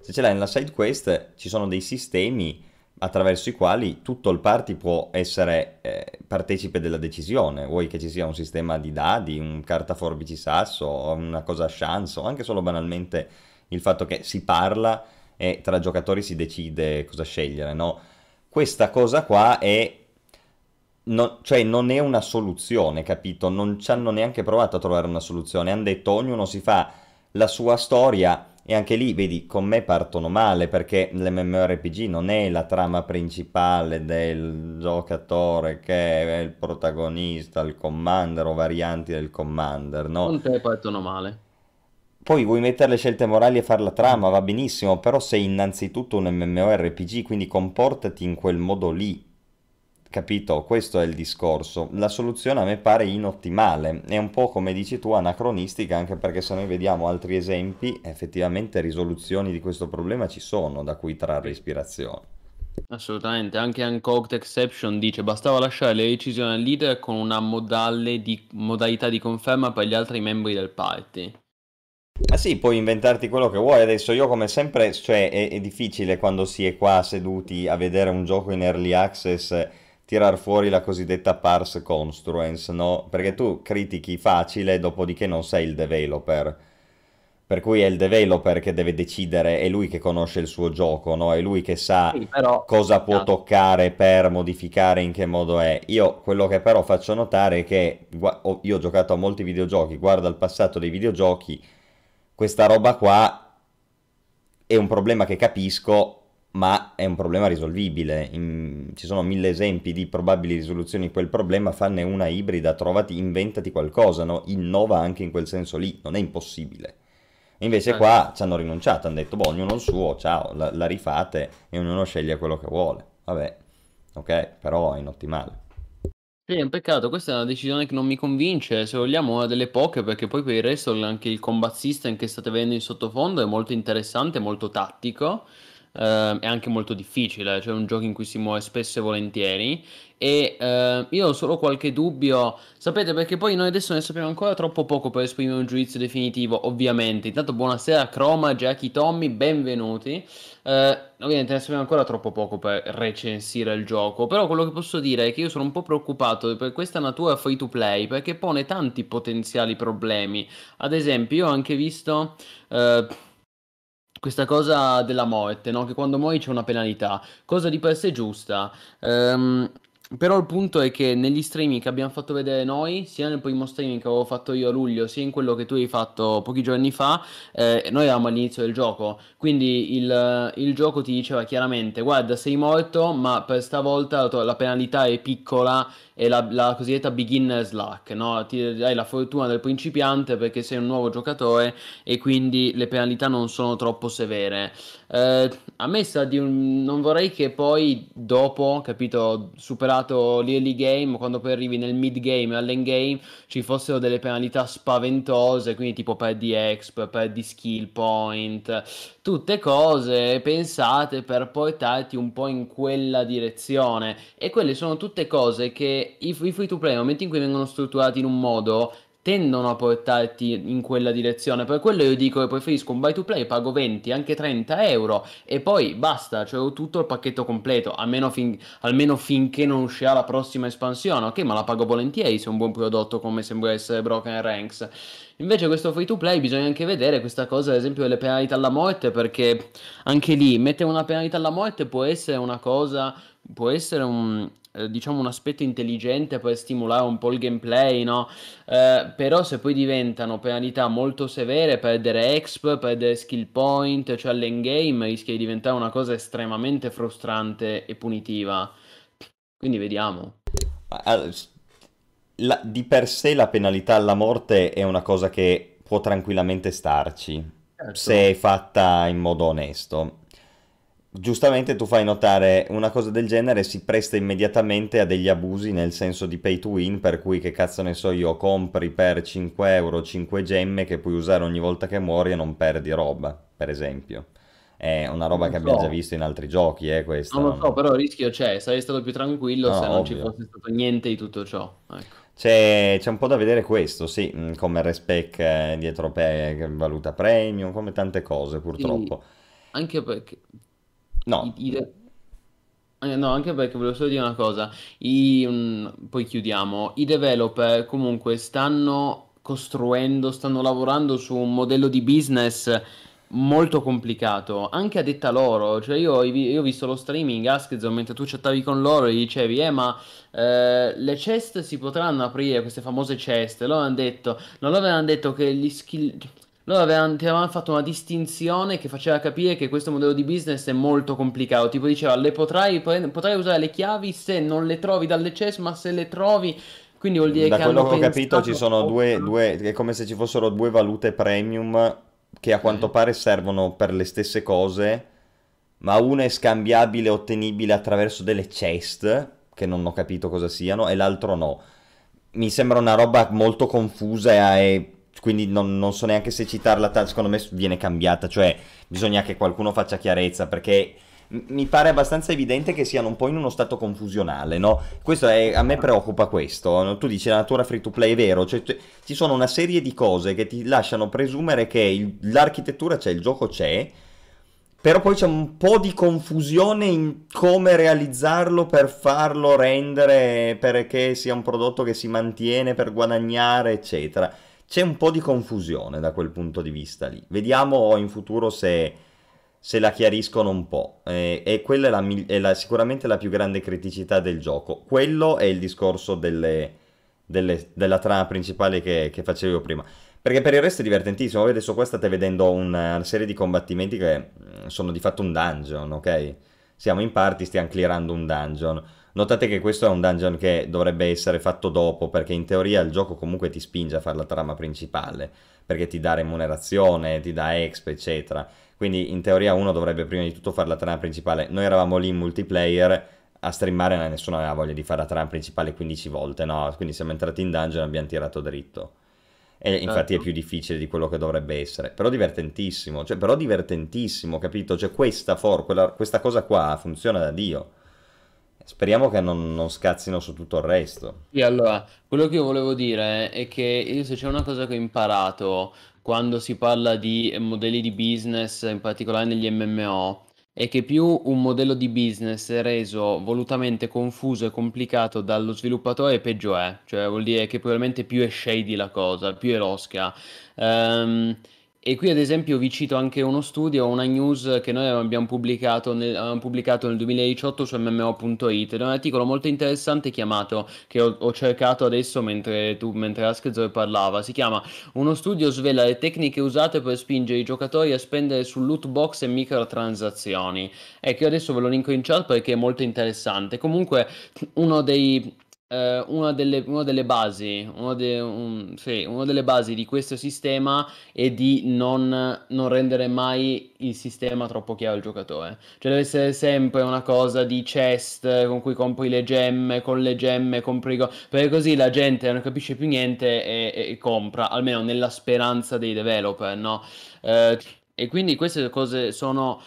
Se ce l'hai nella side quest, ci sono dei sistemi attraverso i quali tutto il party può essere partecipe della decisione. Vuoi che ci sia un sistema di dadi, un carta forbici sasso, una cosa a chance, o anche solo banalmente il fatto che si parla e tra giocatori si decide cosa scegliere, no? Questa cosa qua è... No, cioè non è una soluzione, capito? Non ci hanno neanche provato a trovare una soluzione, hanno detto ognuno si fa la sua storia, e anche lì vedi con me partono male, perché l'MMORPG non è la trama principale del giocatore che è il protagonista, il commander o varianti del commander, no? Con te partono male. Poi vuoi mettere le scelte morali e fare la trama, va benissimo, però sei innanzitutto un MMORPG, quindi comportati in quel modo lì. Capito? Questo è il discorso. La soluzione a me pare inottimale, è un po' come dici tu anacronistica, anche perché se noi vediamo altri esempi effettivamente risoluzioni di questo problema ci sono da cui trarre ispirazione. Assolutamente, anche Uncocked Exception dice bastava lasciare le decisioni al leader con una modalità di conferma per gli altri membri del party. Ah sì, puoi inventarti quello che vuoi. Adesso io come sempre, cioè è difficile quando si è qua seduti a vedere un gioco in early access tirar fuori la cosiddetta parse construence, no? Perché tu critichi facile, dopodiché non sei il developer. Per cui è il developer che deve decidere, è lui che conosce il suo gioco, no? È lui che sa sì, però... cosa può toccare per modificare, in che modo è. Io quello che però faccio notare è che io ho giocato a molti videogiochi, guarda il passato dei videogiochi, questa roba qua è un problema che capisco, ma è un problema risolvibile. Ci sono 1000 esempi di probabili risoluzioni di quel problema, fanne una ibrida, trovati, inventati qualcosa, no? Innova anche in quel senso lì, non è impossibile. Invece qua ci hanno rinunciato, hanno detto boh, ognuno il suo, ciao, la rifate e ognuno sceglie quello che vuole. Vabbè, ok, però è inottimale. Sì, è un peccato, questa è una decisione che non mi convince, se vogliamo una delle poche, perché poi per il resto anche il combat system che state vedendo in sottofondo è molto interessante, molto tattico. È anche molto difficile, cioè un gioco in cui si muove spesso e volentieri, e io ho solo qualche dubbio, sapete, perché poi noi adesso ne sappiamo ancora troppo poco per esprimere un giudizio definitivo, ovviamente. Intanto buonasera Croma, Jackie, Tommy, benvenuti. Ovviamente ne sappiamo ancora troppo poco per recensire il gioco, però quello che posso dire è che io sono un po' preoccupato per questa natura free to play, perché pone tanti potenziali problemi. Ad esempio io ho anche visto questa cosa della morte, no? Che quando muori c'è una penalità, cosa di per sé giusta, però il punto è che negli streaming che abbiamo fatto vedere noi, sia nel primo streaming che avevo fatto io a luglio, sia in quello che tu hai fatto pochi giorni fa, noi eravamo all'inizio del gioco, quindi il gioco ti diceva chiaramente guarda sei morto, ma per stavolta la penalità è piccola, è la cosiddetta beginner's luck, no? Ti hai la fortuna del principiante perché sei un nuovo giocatore e quindi le penalità non sono troppo severe. A me sa di non vorrei che poi dopo, capito, superato l'early game, quando poi arrivi nel mid game e all'end game ci fossero delle penalità spaventose, quindi tipo perdi exp, perdi skill point, tutte cose pensate per portarti un po' in quella direzione, e quelle sono tutte cose che i free to play nel momento in cui vengono strutturati in un modo tendono a portarti in quella direzione. Per quello io dico che preferisco un buy to play, pago 20, anche 30 euro e poi basta, cioè ho tutto il pacchetto completo, almeno finché non uscirà la prossima espansione, ok, ma la pago volentieri se è un buon prodotto come sembra essere Broken Ranks. Invece questo free to play bisogna anche vedere questa cosa, ad esempio delle penalità alla morte, perché anche lì mettere una penalità alla morte può essere una cosa, può essere diciamo un aspetto intelligente per stimolare un po' il gameplay, no? Però se poi diventano penalità molto severe, perdere exp, perdere skill point, cioè all'endgame rischia di diventare una cosa estremamente frustrante e punitiva. Quindi vediamo. Di per sé la penalità alla morte è una cosa che può tranquillamente starci, certo, se è fatta in modo onesto. giustamente tu fai notare, una cosa del genere si presta immediatamente a degli abusi, nel senso di pay to win, per cui, che cazzo ne so io, compri per 5 euro 5 gemme che puoi usare ogni volta che muori e non perdi roba, per esempio. È una roba che abbiamo già visto in altri giochi, questa. Non lo so, però il rischio c'è, sarei stato più tranquillo se non ci fosse stato niente di tutto ciò, ecco. C'è un po' da vedere questo, sì, come Respec dietro valuta premium, come tante cose purtroppo. Sì, anche perché... anche perché volevo solo dire una cosa, poi chiudiamo. I developer comunque stanno lavorando su un modello di business molto complicato, anche a detta loro. Cioè io ho visto lo streaming Askzone mentre tu chattavi con loro e gli dicevi le chest si potranno aprire, queste famose chest. Loro hanno detto, non avevano detto che gli skill... Loro avevano fatto una distinzione che faceva capire che questo modello di business è molto complicato. Tipo diceva, potrai usare le chiavi se non le trovi dalle chest, ma se le trovi... Quindi vuol dire che hanno pensato... Da quello che ho capito ci sono due... È come se ci fossero due valute premium che a quanto pare servono per le stesse cose, ma una è scambiabile, ottenibile attraverso delle chest, che non ho capito cosa siano, e l'altro no. Mi sembra una roba molto confusa e... Quindi non so neanche se citarla, secondo me viene cambiata, cioè bisogna che qualcuno faccia chiarezza, perché mi pare abbastanza evidente che siano un po' in uno stato confusionale, no? Questo a me preoccupa questo. Tu dici la natura free to play, è vero, cioè, ci sono una serie di cose che ti lasciano presumere che l'architettura c'è, il gioco c'è, però poi c'è un po' di confusione in come realizzarlo per farlo rendere, perché sia un prodotto che si mantiene per guadagnare, eccetera. C'è un po' di confusione da quel punto di vista lì. Vediamo in futuro se la chiariscono un po'. E quella è, sicuramente la più grande criticità del gioco. Quello è il discorso della trama principale che facevo io prima. Perché per il resto è divertentissimo. Voi adesso qua state vedendo una serie di combattimenti che sono di fatto un dungeon, ok? Siamo in party, stiamo clearando un dungeon. Notate che questo è un dungeon che dovrebbe essere fatto dopo, perché in teoria il gioco comunque ti spinge a fare la trama principale, perché ti dà remunerazione, ti dà exp, eccetera. Quindi in teoria uno dovrebbe prima di tutto fare la trama principale. Noi eravamo lì in multiplayer a streamare, ma nessuno aveva voglia di fare la trama principale 15 volte, no? Quindi siamo entrati in dungeon e abbiamo tirato dritto. E infatti è più difficile di quello che dovrebbe essere. Però divertentissimo, capito? Cioè questa cosa qua funziona da Dio. Speriamo che non scazzino su tutto il resto. Sì, allora, quello che io volevo dire è che se c'è una cosa che ho imparato quando si parla di modelli di business, in particolare negli MMO, è che più un modello di business è reso volutamente confuso e complicato dallo sviluppatore, peggio è. Cioè vuol dire che probabilmente più è shady la cosa, più è rosca. E qui ad esempio vi cito anche uno studio, una news che noi abbiamo pubblicato nel 2018 su mmo.it, è un articolo molto interessante chiamato, che ho cercato adesso mentre Askzone parlava, si chiama "Uno studio svela le tecniche usate per spingere i giocatori a spendere su loot box e microtransazioni", e che adesso ve lo linko in chat perché è molto interessante. Comunque una delle basi di questo sistema è di non rendere mai il sistema troppo chiaro al giocatore. Cioè deve essere sempre una cosa di chest con cui compri le gemme, perché così la gente non capisce più niente e compra, almeno nella speranza dei developer, no? E quindi queste cose sono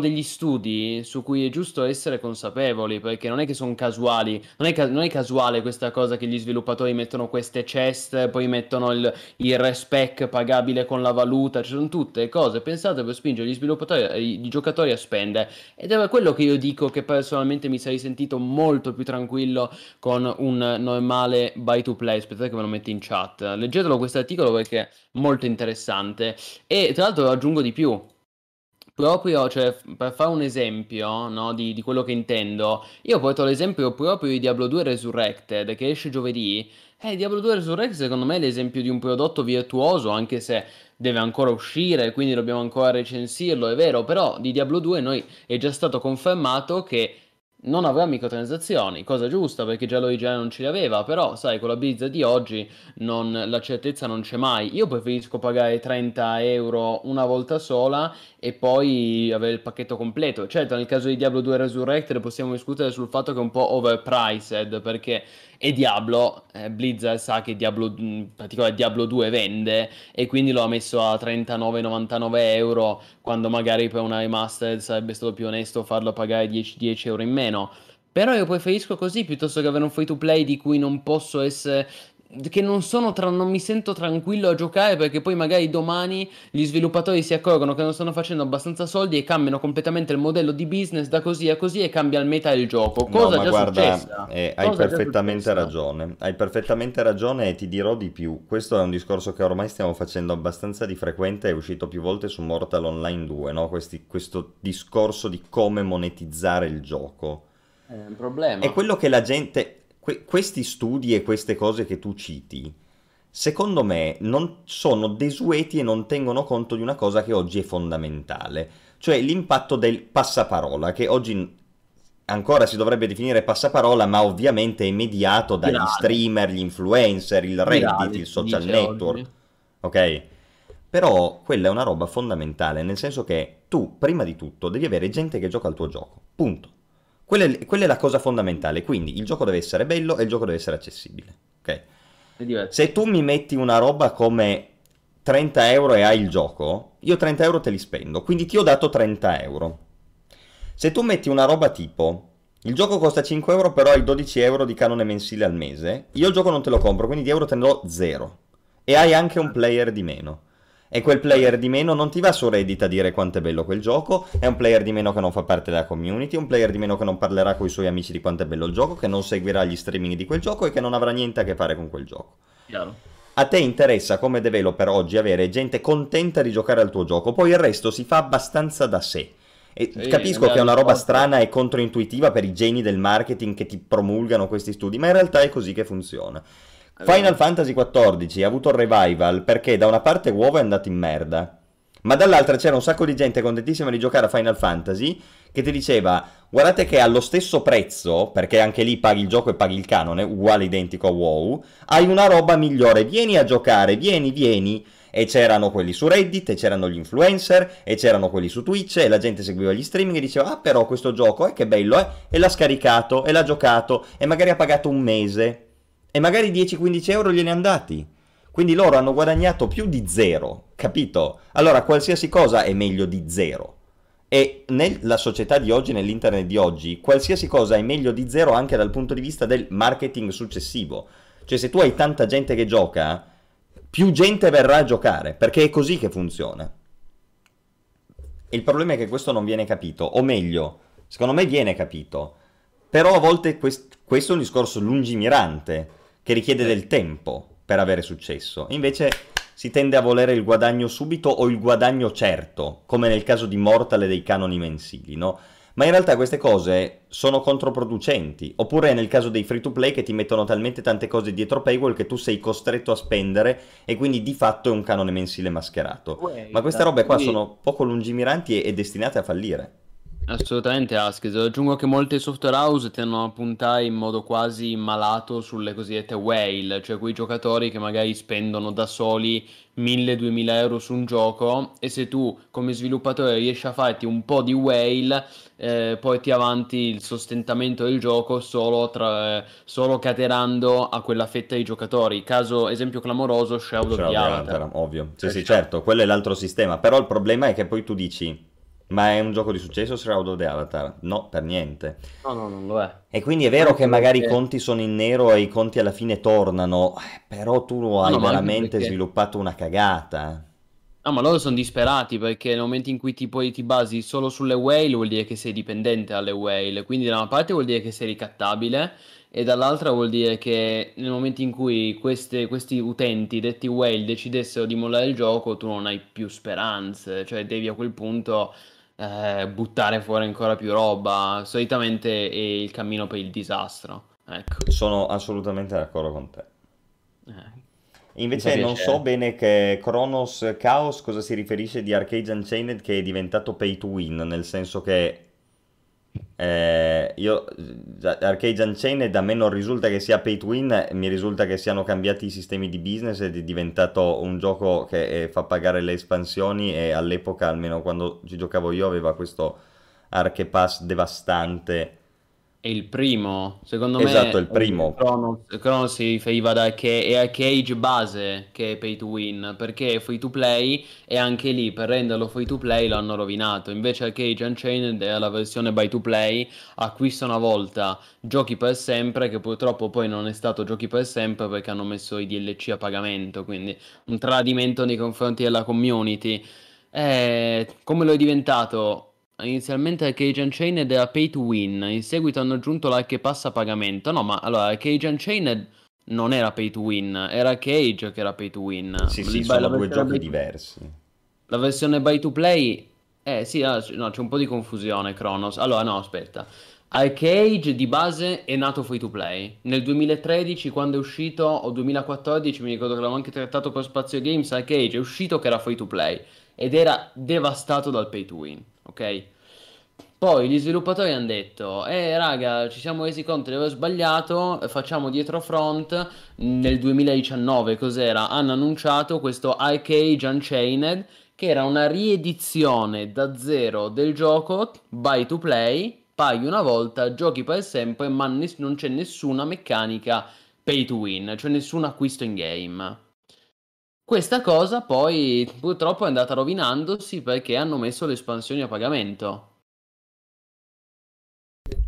degli studi su cui è giusto essere consapevoli, perché non è che sono casuali, non è casuale questa cosa che gli sviluppatori mettono queste chest, poi mettono il respec pagabile con la valuta. Ci sono tutte cose pensate per spingere i giocatori a spendere, ed è quello che io dico, che personalmente mi sarei sentito molto più tranquillo con un normale buy to play. Aspettate che ve lo metto in chat, leggetelo questo articolo perché è molto interessante. E tra l'altro aggiungo di più. Proprio, cioè, per fare un esempio, no, di quello che intendo, io porto l'esempio proprio di Diablo 2 Resurrected, che esce giovedì. Diablo 2 Resurrected secondo me è l'esempio di un prodotto virtuoso, anche se deve ancora uscire, quindi dobbiamo ancora recensirlo, è vero, però di Diablo 2 è già stato confermato che non aveva microtransazioni, cosa giusta perché già lui non ce le aveva, però sai, con la Blizzard di oggi la certezza non c'è mai. Io preferisco pagare 30 euro una volta sola e poi avere il pacchetto completo. Certo, nel caso di Diablo 2 Resurrected possiamo discutere sul fatto che è un po' overpriced, perché è Diablo, Blizzard sa che Diablo, in particolare Diablo 2 vende, e quindi lo ha messo a 39,99 euro, quando magari per una remastered sarebbe stato più onesto farlo pagare 10 euro in meno. Però io preferisco così piuttosto che avere un free to play di cui non posso essere, che non mi sento tranquillo a giocare, perché poi magari domani gli sviluppatori si accorgono che non stanno facendo abbastanza soldi e cambiano completamente il modello di business da così a così e cambia il meta del gioco. Cosa no, ma guarda, hai perfettamente ragione, e ti dirò di più. Questo è un discorso che ormai stiamo facendo abbastanza di frequente, è uscito più volte su Mortal Online 2, no? Questo discorso di come monetizzare il gioco è un problema. È quello che la gente... questi studi e queste cose che tu citi, secondo me, non sono desueti e non tengono conto di una cosa che oggi è fondamentale, cioè l'impatto del passaparola, che oggi ancora si dovrebbe definire passaparola, ma ovviamente è mediato dagli streamer, gli influencer, il Reddit, il social network, ok? Però quella è una roba fondamentale, nel senso che tu, prima di tutto, devi avere gente che gioca al tuo gioco, punto. Quella è la cosa fondamentale, quindi il gioco deve essere bello e il gioco deve essere accessibile, ok? Se tu mi metti una roba come 30 euro e hai il gioco, io 30 euro te li spendo, quindi ti ho dato 30 euro. Se tu metti una roba tipo, il gioco costa 5 euro però hai 12 euro di canone mensile al mese, io il gioco non te lo compro, quindi di euro te ne do 0. E hai anche un player di meno. E quel player di meno non ti va su Reddit a dire quanto è bello quel gioco, è un player di meno che non fa parte della community, un player di meno che non parlerà con i suoi amici di quanto è bello il gioco, che non seguirà gli streaming di quel gioco e che non avrà niente a che fare con quel gioco. Chiaro. A te interessa come developer oggi avere gente contenta di giocare al tuo gioco, poi il resto si fa abbastanza da sé. E sì, capisco che è una roba strana e controintuitiva per i geni del marketing che ti promulgano questi studi, ma in realtà è così che funziona. Final Fantasy XIV ha avuto il revival perché da una parte WoW è andato in merda, ma dall'altra c'era un sacco di gente contentissima di giocare a Final Fantasy che ti diceva guardate che allo stesso prezzo, perché anche lì paghi il gioco e paghi il canone, uguale identico a WoW, hai una roba migliore, vieni a giocare, vieni. E c'erano quelli su Reddit, e c'erano gli influencer, e c'erano quelli su Twitch, e la gente seguiva gli streaming e diceva ah però questo gioco, che bello è, e l'ha scaricato, e l'ha giocato, e magari ha pagato un mese. E magari 10-15 euro gliene andati. Quindi loro hanno guadagnato più di zero, capito? Allora qualsiasi cosa è meglio di zero. E nella società di oggi, nell'internet di oggi, qualsiasi cosa è meglio di zero anche dal punto di vista del marketing successivo. Cioè se tu hai tanta gente che gioca, più gente verrà a giocare, perché è così che funziona. E il problema è che questo non viene capito, o meglio, secondo me viene capito. Però a volte questo è un discorso lungimirante, che richiede del tempo per avere successo. Invece si tende a volere il guadagno subito o il guadagno certo, come nel caso di Mortal e dei canoni mensili, no? Ma in realtà queste cose sono controproducenti, oppure nel caso dei free to play che ti mettono talmente tante cose dietro paywall che tu sei costretto a spendere e quindi di fatto è un canone mensile mascherato. Ma queste robe qua sono poco lungimiranti e destinate a fallire. Assolutamente, Askes. Aggiungo che molte software house tendono a puntare in modo quasi malato sulle cosiddette whale, cioè quei giocatori che magari spendono da soli 1.000-2.000 euro su un gioco, e se tu come sviluppatore riesci a farti un po' di whale, porti avanti il sostentamento del gioco solo caterando a quella fetta di giocatori. Caso esempio clamoroso, Shroud di Avatar, ovvio. Sì, certo, quello è l'altro sistema, però il problema è che poi tu dici ma è un gioco di successo Shroud of the Avatar? No, per niente. No, non lo è. E quindi è vero che magari i conti sono in nero e i conti alla fine tornano, però tu hai veramente sviluppato una cagata. No, ma loro sono disperati, perché nel momento in cui ti basi solo sulle whale vuol dire che sei dipendente dalle whale, quindi da una parte vuol dire che sei ricattabile e dall'altra vuol dire che nel momento in cui questi utenti, detti whale, decidessero di mollare il gioco, tu non hai più speranze, cioè devi a quel punto buttare fuori ancora più roba. Solitamente è il cammino per il disastro, ecco. Sono assolutamente d'accordo con te. Invece non so bene che Chronos Chaos cosa si riferisce di ArcheAge Unchained, che è diventato pay to win, nel senso che Io ArcheAge Unchained da me non risulta che sia pay to win, mi risulta che siano cambiati i sistemi di business ed è diventato un gioco che fa pagare le espansioni, e all'epoca, almeno quando ci giocavo io, aveva questo Arche Pass devastante. È il primo, secondo me. Esatto, il primo. Cronos si riferiva da che è ArcheAge base che è pay to win, perché è free to play, e anche lì per renderlo free to play l'hanno rovinato. Invece ArcheAge Unchained è la versione buy to play, acquista una volta, giochi per sempre, che purtroppo poi non è stato giochi per sempre perché hanno messo i DLC a pagamento, quindi un tradimento nei confronti della community. Come lo è diventato? Inizialmente ArcheAge Unchained era pay to win, in seguito hanno aggiunto l'Arche Pass a pagamento. No, ma allora ArcheAge Unchained non era pay to win, era ArcheAge che era pay to win. Sì, sì, sono due giochi diversi. La versione buy to play, sì, no, c'è un po' di confusione, Cronos. Allora, no, aspetta, ArcheAge di base è nato free to play nel 2013 quando è uscito, o 2014, mi ricordo che l'avevamo anche trattato con Spazio Games. ArcheAge è uscito che era free to play ed era devastato dal pay to win. Ok, poi gli sviluppatori hanno detto: raga, ci siamo resi conto di aver sbagliato, facciamo dietro front. Nel 2019, cos'era? Hanno annunciato questo ArcheAge Unchained, che era una riedizione da zero del gioco, buy to play, paghi una volta, giochi per sempre, ma non c'è nessuna meccanica pay to win, cioè nessun acquisto in game. Questa cosa poi purtroppo è andata rovinandosi perché hanno messo le espansioni a pagamento.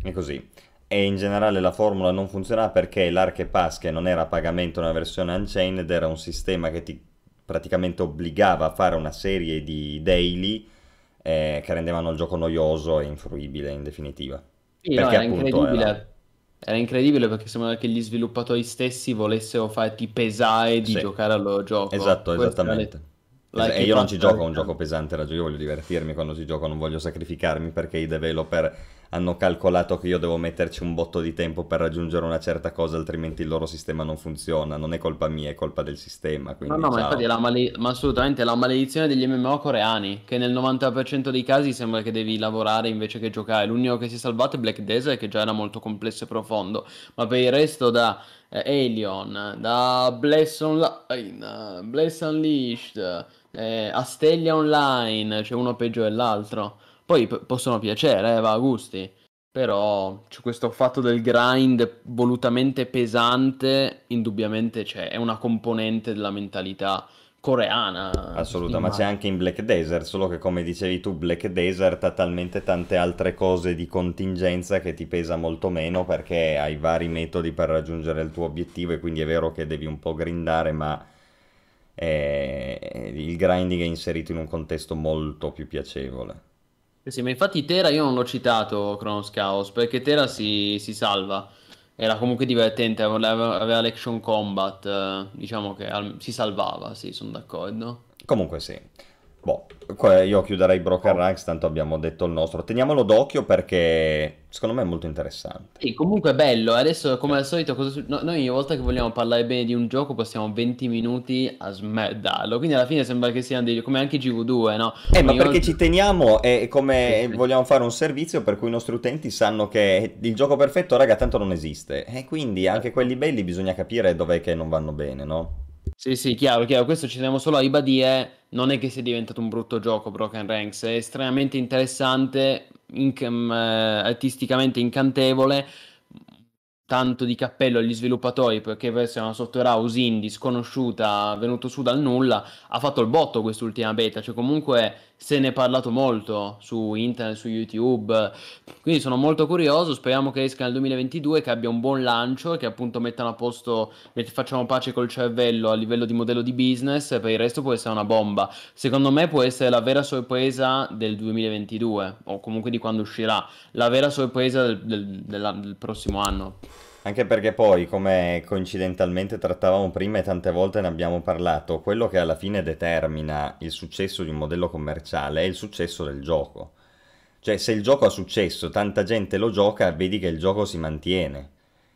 E così. E in generale la formula non funzionava perché l'Arche Pass, che non era a pagamento nella versione Unchained, era un sistema che ti praticamente obbligava a fare una serie di daily che rendevano il gioco noioso e infruibile in definitiva. Sì, perché no, era appunto incredibile. Era incredibile perché sembrava che gli sviluppatori stessi volessero farti pesare di giocare al loro gioco. Esatto, esattamente. E io non ci gioco a un gioco pesante, io voglio divertirmi quando ci gioco, non voglio sacrificarmi, perché i developer hanno calcolato che io devo metterci un botto di tempo per raggiungere una certa cosa, altrimenti il loro sistema non funziona. Non è colpa mia, è colpa del sistema. Quindi, no, ma infatti è ma assolutamente la maledizione degli MMO coreani, che nel 90% dei casi sembra che devi lavorare invece che giocare. L'unico che si è salvato è Black Desert, che già era molto complesso e profondo, ma per il resto da Alien, da Bless Online, Bless Unleashed, Astelia Online, c'è uno peggio dell'altro. Poi possono piacere, va a gusti, però c'è questo fatto del grind volutamente pesante, indubbiamente c'è, è una componente della mentalità coreana. Assolutamente, ma c'è anche in Black Desert, solo che come dicevi tu, Black Desert ha talmente tante altre cose di contingenza che ti pesa molto meno, perché hai vari metodi per raggiungere il tuo obiettivo, e quindi è vero che devi un po' grindare, ma il grinding è inserito in un contesto molto più piacevole. Sì, ma infatti Tera io non l'ho citato, Cronos Chaos, perché Tera si salva, era comunque divertente, aveva l'action combat, diciamo che si salvava, sì, sono d'accordo. Comunque sì, boh, io chiuderei Broken Ranks, tanto abbiamo detto il nostro, teniamolo d'occhio perché secondo me è molto interessante. Sì, comunque è bello, adesso come al solito noi ogni volta che vogliamo parlare bene di un gioco passiamo 20 minuti a smerdarlo, quindi alla fine sembra che siano dei... come anche GW2, no? Ma perché ci teniamo, e come vogliamo fare un servizio per cui i nostri utenti sanno che il gioco perfetto, raga, tanto non esiste, e quindi anche quelli belli bisogna capire dov'è che non vanno bene, no? Sì, sì, chiaro, chiaro, questo ci teniamo solo a ribadire, non è che sia diventato un brutto gioco Broken Ranks, è estremamente interessante, artisticamente incantevole, tanto di cappello agli sviluppatori, perché verso una software house indie sconosciuta, venuto su dal nulla, ha fatto il botto quest'ultima beta, cioè comunque se ne è parlato molto su internet, su YouTube, quindi sono molto curioso, speriamo che esca nel 2022, che abbia un buon lancio, che appunto mettano a posto, facciamo pace col cervello a livello di modello di business, per il resto può essere una bomba, secondo me può essere la vera sorpresa del 2022, o comunque di quando uscirà, la vera sorpresa del prossimo anno. Anche perché poi, come coincidentalmente trattavamo prima e tante volte ne abbiamo parlato, quello che alla fine determina il successo di un modello commerciale è il successo del gioco. Cioè, se il gioco ha successo, tanta gente lo gioca, vedi che il gioco si mantiene.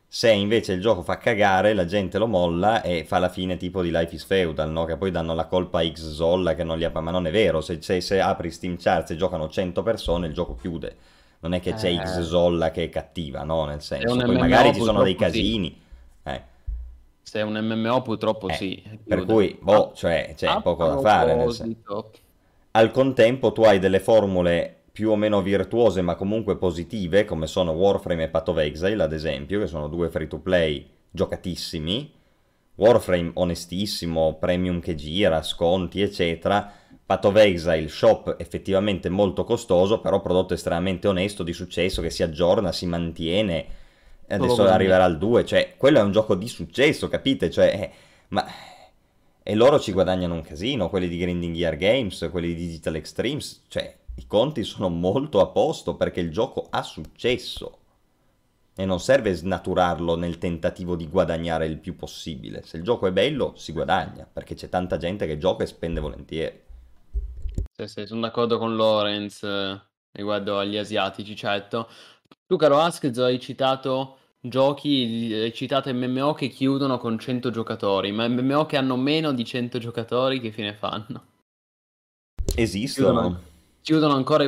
Se invece il gioco fa cagare, la gente lo molla e fa la fine tipo di Life is Feudal, no? Che poi danno la colpa a Xzolla che non li ha... Ma non è vero, se apri Steam Charts e giocano 100 persone, il gioco chiude. non è che c'è Xzolla che è cattiva, no? Nel senso, poi magari ci sono dei casini. Se è un MMO purtroppo sì. Per cui, boh, cioè, c'è poco da fare. Nel senso. Al contempo tu hai delle formule più o meno virtuose ma comunque positive, come sono Warframe e Path of Exile, ad esempio, che sono due free-to-play giocatissimi. Warframe onestissimo, premium che gira, sconti eccetera. Path of Exile shop effettivamente molto costoso, però prodotto estremamente onesto, di successo, che si aggiorna, si mantiene. Adesso arriverà al 2, cioè quello è un gioco di successo, capite? Cioè, ma... E loro ci guadagnano un casino, quelli di Grinding Gear Games, quelli di Digital Extremes, cioè i conti sono molto a posto perché il gioco ha successo. E non serve snaturarlo nel tentativo di guadagnare il più possibile. Se il gioco è bello, si guadagna, perché c'è tanta gente che gioca e spende volentieri. Sì, sì, sono d'accordo con Lorenz riguardo agli asiatici, certo. Tu, caro Ask, hai citato giochi, hai citato MMO che chiudono con 100 giocatori, ma MMO che hanno meno di 100 giocatori che fine fanno? Esistono. Chiudono ancora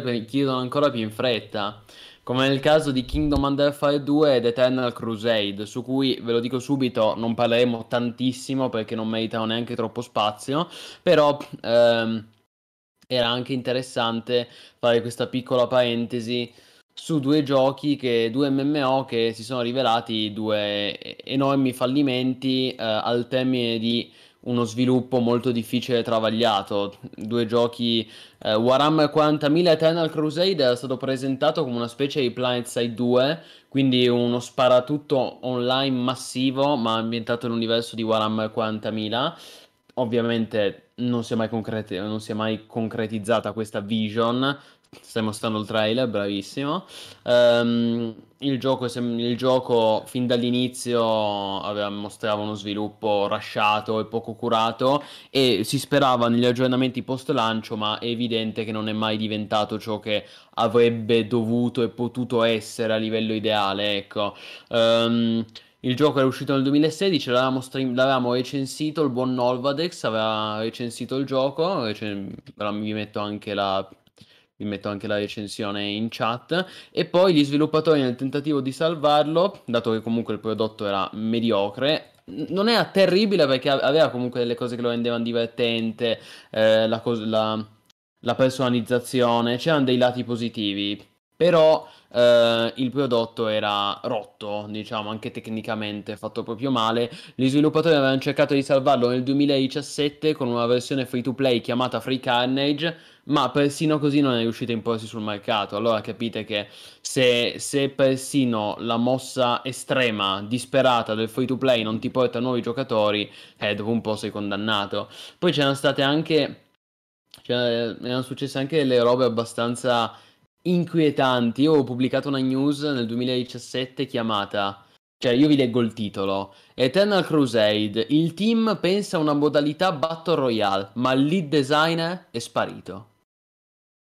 più in fretta. Come nel caso di Kingdom Under Fire 2 ed Eternal Crusade, su cui, ve lo dico subito, non parleremo tantissimo perché non meritano neanche troppo spazio, però era anche interessante fare questa piccola parentesi su due giochi, due MMO che si sono rivelati due enormi fallimenti al termine di uno sviluppo molto difficile e travagliato. Due giochi, Warhammer 40.000 Eternal Crusade era stato presentato come una specie di PlanetSide 2, quindi uno sparatutto online massivo ma ambientato nell'universo di Warhammer 40.000. Ovviamente non si è mai concretizzata questa vision. Stai mostrando il trailer, bravissimo. Il gioco fin dall'inizio mostrava uno sviluppo rushato e poco curato, e si sperava negli aggiornamenti post lancio, ma è evidente che non è mai diventato ciò che avrebbe dovuto e potuto essere a livello ideale, ecco. Il gioco era uscito nel 2016, l'avevamo recensito, il buon Nolvadex aveva recensito il gioco, vi metto anche la recensione in chat, e poi gli sviluppatori, nel tentativo di salvarlo, dato che comunque il prodotto era mediocre, non era terribile perché aveva comunque delle cose che lo rendevano divertente, la personalizzazione, c'erano dei lati positivi, però il prodotto era rotto, diciamo, anche tecnicamente fatto proprio male. Gli sviluppatori avevano cercato di salvarlo nel 2017 con una versione free to play chiamata Free Carnage, ma persino così non è riuscito a imporsi sul mercato. Allora capite che se persino la mossa estrema, disperata del free to play non ti porta nuovi giocatori, dopo un po' sei condannato. Poi erano successe anche delle robe abbastanza inquietanti. Io ho pubblicato una news nel 2017 chiamata, cioè io vi leggo il titolo: Eternal Crusade, il team pensa a una modalità Battle Royale, ma il lead designer è sparito.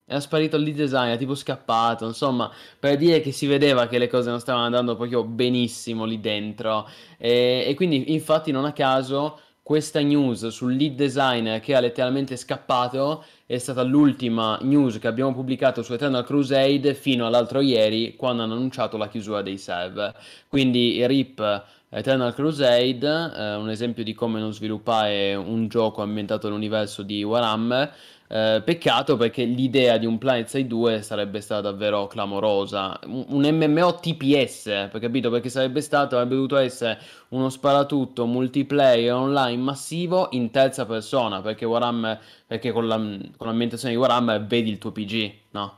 Era sparito il lead designer, tipo scappato, insomma, per dire che si vedeva che le cose non stavano andando proprio benissimo lì dentro, e quindi infatti non a caso questa news sul lead designer che era letteralmente scappato è stata l'ultima news che abbiamo pubblicato su Eternal Crusade fino all'altro ieri, quando hanno annunciato la chiusura dei server. Quindi RIP Eternal Crusade, un esempio di come non sviluppare un gioco ambientato nell'universo di Warhammer. Peccato, perché l'idea di un PlanetSide 2 sarebbe stata davvero clamorosa, un MMO TPS, per capito? Perché avrebbe dovuto essere uno sparatutto multiplayer online massivo in terza persona, perché Warhammer, perché con l'ambientazione di Warhammer vedi il tuo PG, no?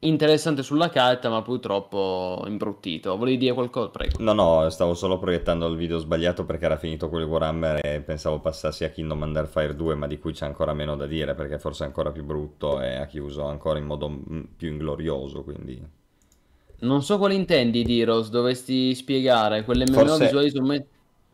Interessante sulla carta, ma purtroppo imbruttito. Volevi dire qualcosa? Prego. No, stavo solo proiettando il video sbagliato perché era finito quello di Warhammer e pensavo passassi a Kingdom Under Fire 2, ma di cui c'è ancora meno da dire perché forse è ancora più brutto e ha chiuso ancora in modo più inglorioso, quindi... Non so quale intendi, Diros, dovresti spiegare. Quelle MMO forse... visuali su me...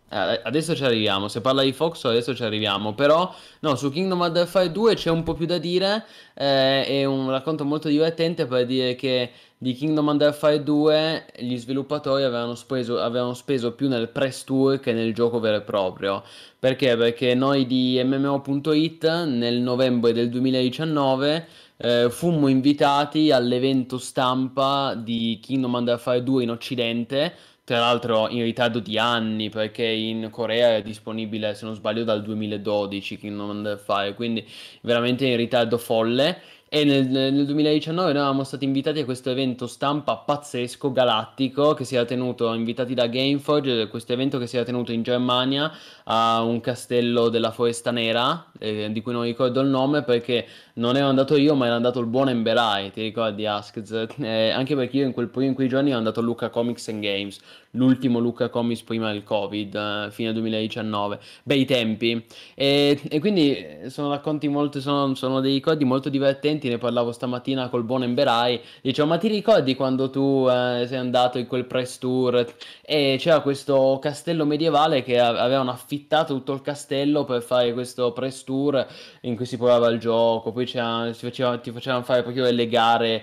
Adesso ci arriviamo, se parla di Foxhole adesso ci arriviamo, però no, su Kingdom Under Fire 2 c'è un po' più da dire, è un racconto molto divertente per dire che di Kingdom Under Fire 2 gli sviluppatori avevano speso più nel press tour che nel gioco vero e proprio. Perché? Perché noi di MMO.it nel novembre del 2019 fummo invitati all'evento stampa di Kingdom Under Fire 2 in occidente, tra l'altro in ritardo di anni, perché in Corea è disponibile, se non sbaglio, dal 2012 Kingdom Under Fire, quindi veramente in ritardo folle. E nel 2019 noi eravamo stati invitati a questo evento stampa pazzesco, galattico, che si era tenuto, invitati da Gameforge, questo evento che si era tenuto in Germania a un castello della Foresta Nera, di cui non ricordo il nome perché non ero andato io ma era andato il buon Emberai, ti ricordi Askz? Anche perché io in quei giorni ero andato a Lucca Comics and Games, l'ultimo Lucca Comics prima del Covid, fine 2019, bei tempi. E quindi sono racconti molto, sono dei ricordi molto divertenti, ne parlavo stamattina col buon Emberai, dicevo ma ti ricordi quando tu sei andato in quel press tour e c'era questo castello medievale che avevano affittato tutto il castello per fare questo press tour in cui si provava il gioco, poi ti facevano fare proprio delle gare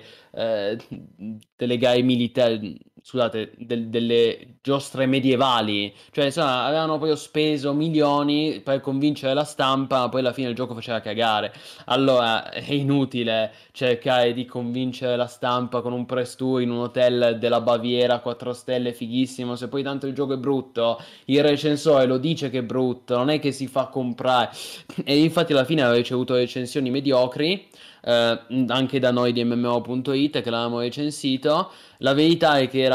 militari, scusate, delle giostre medievali, cioè insomma avevano proprio speso milioni per convincere la stampa, ma poi alla fine il gioco faceva cagare. Allora è inutile cercare di convincere la stampa con un press tour in un hotel della Baviera 4 stelle fighissimo, se poi tanto il gioco è brutto, il recensore lo dice che è brutto, non è che si fa comprare. E infatti alla fine aveva ricevuto recensioni mediocri, anche da noi di MMO.it che l'avevamo recensito. La verità è che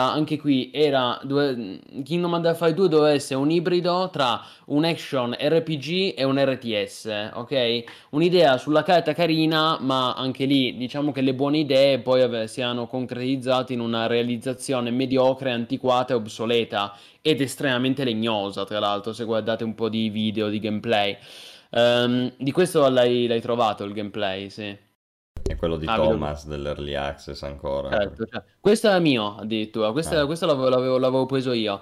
Kingdom Under Fire 2 doveva essere un ibrido tra un action RPG e un RTS, ok? Un'idea sulla carta carina, ma anche lì diciamo che le buone idee poi si erano concretizzate in una realizzazione mediocre, antiquata e obsoleta ed estremamente legnosa, tra l'altro, se guardate un po' di video di gameplay. Di questo l'hai trovato il gameplay, sì. È quello di Thomas dell'Early Access ancora. Certo, cioè, questo era mio addirittura, questo l'avevo preso io.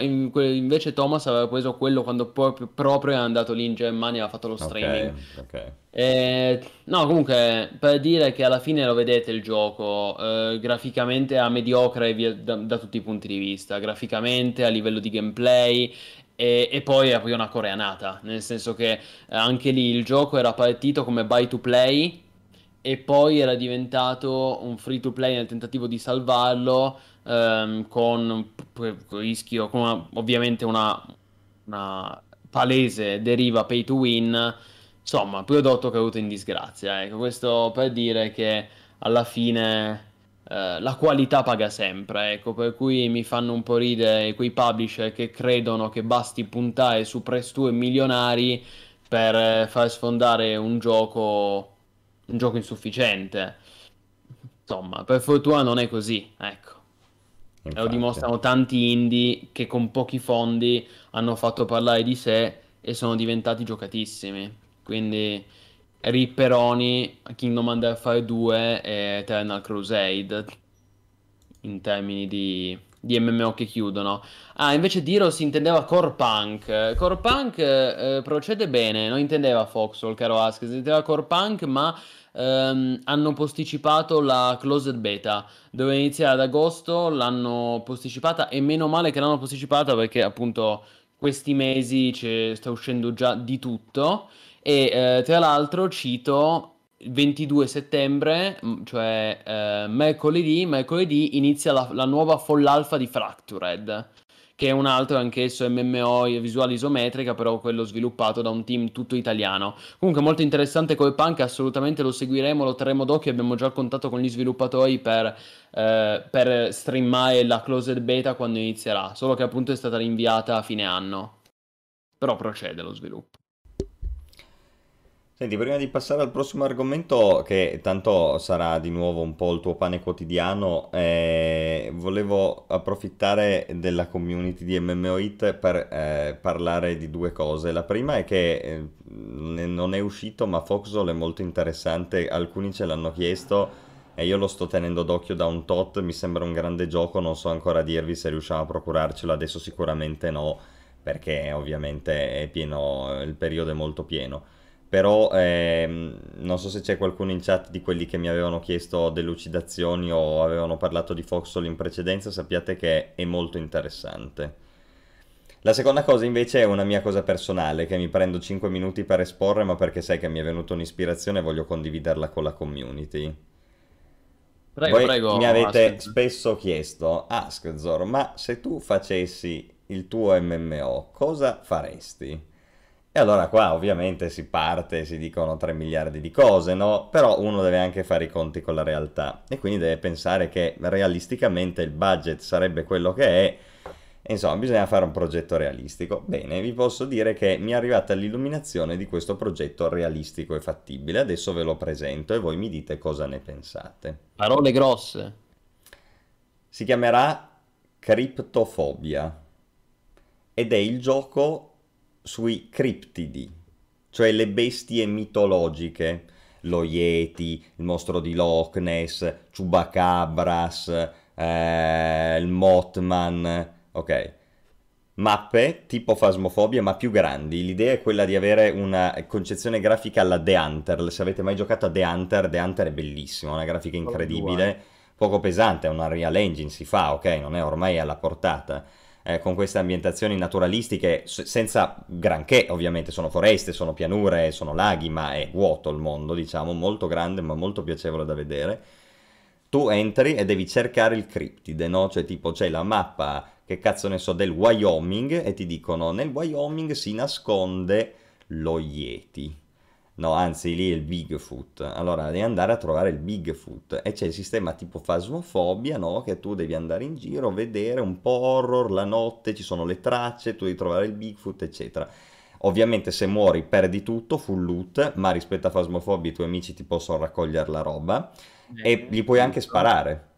Invece Thomas aveva preso quello quando proprio è andato lì in Germania e ha fatto lo streaming. Okay. No, comunque, per dire che alla fine lo vedete il gioco, graficamente è mediocre da tutti i punti di vista, graficamente, a livello di gameplay. E poi era poi una coreanata, nel senso che anche lì il gioco era partito come buy to play e poi era diventato un free to play nel tentativo di salvarlo, con rischio, con ovviamente una palese deriva pay to win, insomma prodotto caduto in disgrazia, ecco, questo per dire che alla fine la qualità paga sempre, ecco, per cui mi fanno un po' ridere quei publisher che credono che basti puntare su press tour milionari per far sfondare un gioco insufficiente. Insomma, per fortuna non è così, ecco. Infatti. Lo dimostrano tanti indie che con pochi fondi hanno fatto parlare di sé e sono diventati giocatissimi. Quindi ripperoni Kingdom Under Fire 2 e Eternal Crusade in termini di MMO che chiudono. Invece Diro si intendeva Core Punk. Core Punk procede bene, non intendeva Foxhole, caro Ask, si intendeva Core Punk, ma hanno posticipato la Closed Beta, doveva iniziare ad agosto, l'hanno posticipata e meno male che l'hanno posticipata, perché appunto questi mesi sta uscendo già di tutto. E tra l'altro cito il 22 settembre, cioè mercoledì inizia la nuova Fall Alpha di Fractured, che è un altro anch'esso MMO visuale isometrica, però quello sviluppato da un team tutto italiano. Comunque molto interessante Core Punk, assolutamente lo seguiremo, lo terremo d'occhio, abbiamo già contatto con gli sviluppatori per streamare la Closed Beta quando inizierà, solo che appunto è stata rinviata a fine anno, però procede lo sviluppo. Senti, prima di passare al prossimo argomento, che tanto sarà di nuovo un po' il tuo pane quotidiano, volevo approfittare della community di MMOit per parlare di due cose. La prima è che non è uscito, ma Foxhole è molto interessante, alcuni ce l'hanno chiesto e io lo sto tenendo d'occhio da un tot, mi sembra un grande gioco, non so ancora dirvi se riusciamo a procurarcelo, adesso sicuramente no. perché ovviamente è pieno, il periodo è molto pieno. Però non so se c'è qualcuno in chat di quelli che mi avevano chiesto delucidazioni o avevano parlato di Foxhole in precedenza, sappiate che è molto interessante. La seconda cosa invece è una mia cosa personale che mi prendo 5 minuti per esporre, ma perché sai che mi è venuta un'ispirazione e voglio condividerla con la community. Prego, prego. Mi avete spesso chiesto, AskZor, ma se tu facessi il tuo MMO cosa faresti? E allora qua ovviamente si parte, si dicono 3 miliardi di cose, no? Però uno deve anche fare i conti con la realtà e quindi deve pensare che realisticamente il budget sarebbe quello che è. Insomma, bisogna fare un progetto realistico. Bene, vi posso dire che mi è arrivata l'illuminazione di questo progetto realistico e fattibile. Adesso ve lo presento e voi mi dite cosa ne pensate. Parole grosse. Si chiamerà Criptofobia ed è il gioco sui criptidi, cioè le bestie mitologiche, lo Yeti, il mostro di Loch Ness, Chubacabras, il Mothman. Ok, mappe tipo Phasmophobia ma più grandi. L'idea è quella di avere una concezione grafica alla The Hunter. Se avete mai giocato a The Hunter è bellissimo, una grafica incredibile, poco pesante, è un Unreal Engine, si fa, ok, non è ormai alla portata. Con queste ambientazioni naturalistiche, senza granché ovviamente, sono foreste, sono pianure, sono laghi, ma è vuoto il mondo, diciamo, molto grande ma molto piacevole da vedere. Tu entri e devi cercare il criptide, no? Cioè tipo c'è la mappa, che cazzo ne so, del Wyoming e ti dicono nel Wyoming si nasconde lo Yeti, no, anzi lì è il Bigfoot, allora devi andare a trovare il Bigfoot e c'è il sistema tipo Phasmophobia, no, che tu devi andare in giro, vedere un po' horror, la notte ci sono le tracce, tu devi trovare il Bigfoot eccetera. Ovviamente se muori perdi tutto, full loot, ma rispetto a Phasmophobia i tuoi amici ti possono raccogliere la roba e gli puoi anche sparare,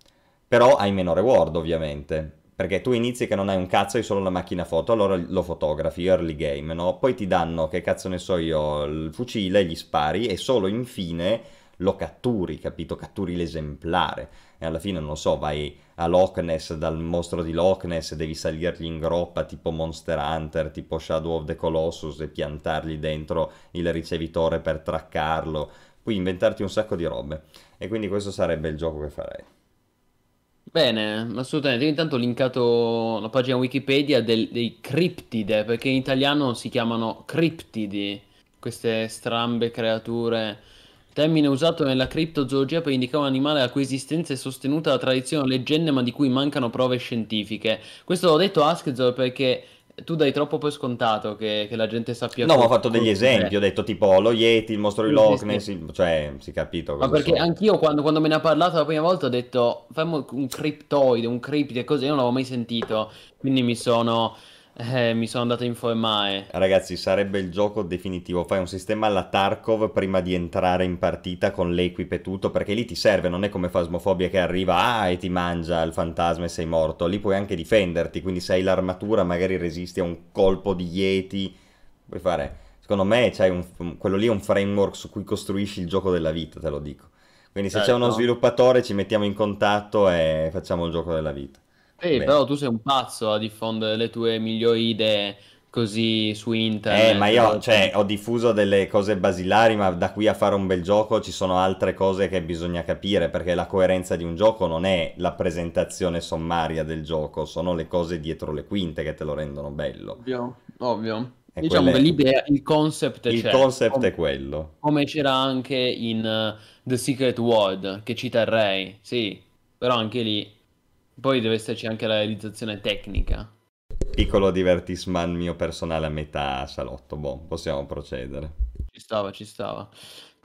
però hai meno reward ovviamente. Perché tu inizi che non hai un cazzo, hai solo la macchina foto, allora lo fotografi, early game, no? Poi ti danno, che cazzo ne so io, il fucile, gli spari e solo infine lo catturi, capito? Catturi l'esemplare. E alla fine, non lo so, vai a Loch Ness, dal mostro di Loch Ness, devi salirgli in groppa tipo Monster Hunter, tipo Shadow of the Colossus e piantargli dentro il ricevitore per traccarlo. Puoi inventarti un sacco di robe. E quindi questo sarebbe il gioco che farei. Bene, assolutamente. Io intanto ho linkato la pagina Wikipedia dei criptide, perché in italiano si chiamano criptidi, queste strambe creature. Termine usato nella criptozoologia per indicare un animale la cui esistenza è sostenuta da tradizione o leggende, ma di cui mancano prove scientifiche. Questo l'ho detto a AskZor perché tu dai troppo per scontato che la gente sappia. No, ma ho fatto degli esempi, ho detto tipo lo Yeti, il mostro di Loch Ness, cioè si è capito. Ma perché anch'io quando me ne ha parlato la prima volta ho detto fammi un criptoide, un criptide, così, io non l'avevo mai sentito, quindi mi sono andato a informare. Ragazzi, sarebbe il gioco definitivo, fai un sistema alla Tarkov prima di entrare in partita con l'equipe e tutto, perché lì ti serve, non è come Phasmophobia che arriva e ti mangia il fantasma e sei morto, lì puoi anche difenderti, quindi se hai l'armatura magari resisti a un colpo di Yeti, puoi fare, secondo me c'hai quello lì è un framework su cui costruisci il gioco della vita, te lo dico, quindi se c'è uno sviluppatore ci mettiamo in contatto e facciamo il gioco della vita. Però tu sei un pazzo a diffondere le tue migliori idee così su internet. Ma io cioè, ho diffuso delle cose basilari, ma da qui a fare un bel gioco ci sono altre cose che bisogna capire, perché la coerenza di un gioco non è la presentazione sommaria del gioco, sono le cose dietro le quinte che te lo rendono bello. Ovvio, ovvio. E diciamo che l'idea, il concept c'è. Il concept è quello. Come c'era anche in The Secret World, che citerrei, sì, però anche lì... Poi deve esserci anche la realizzazione tecnica. Piccolo divertisman mio personale a metà salotto, boh, possiamo procedere. Ci stava, ci stava.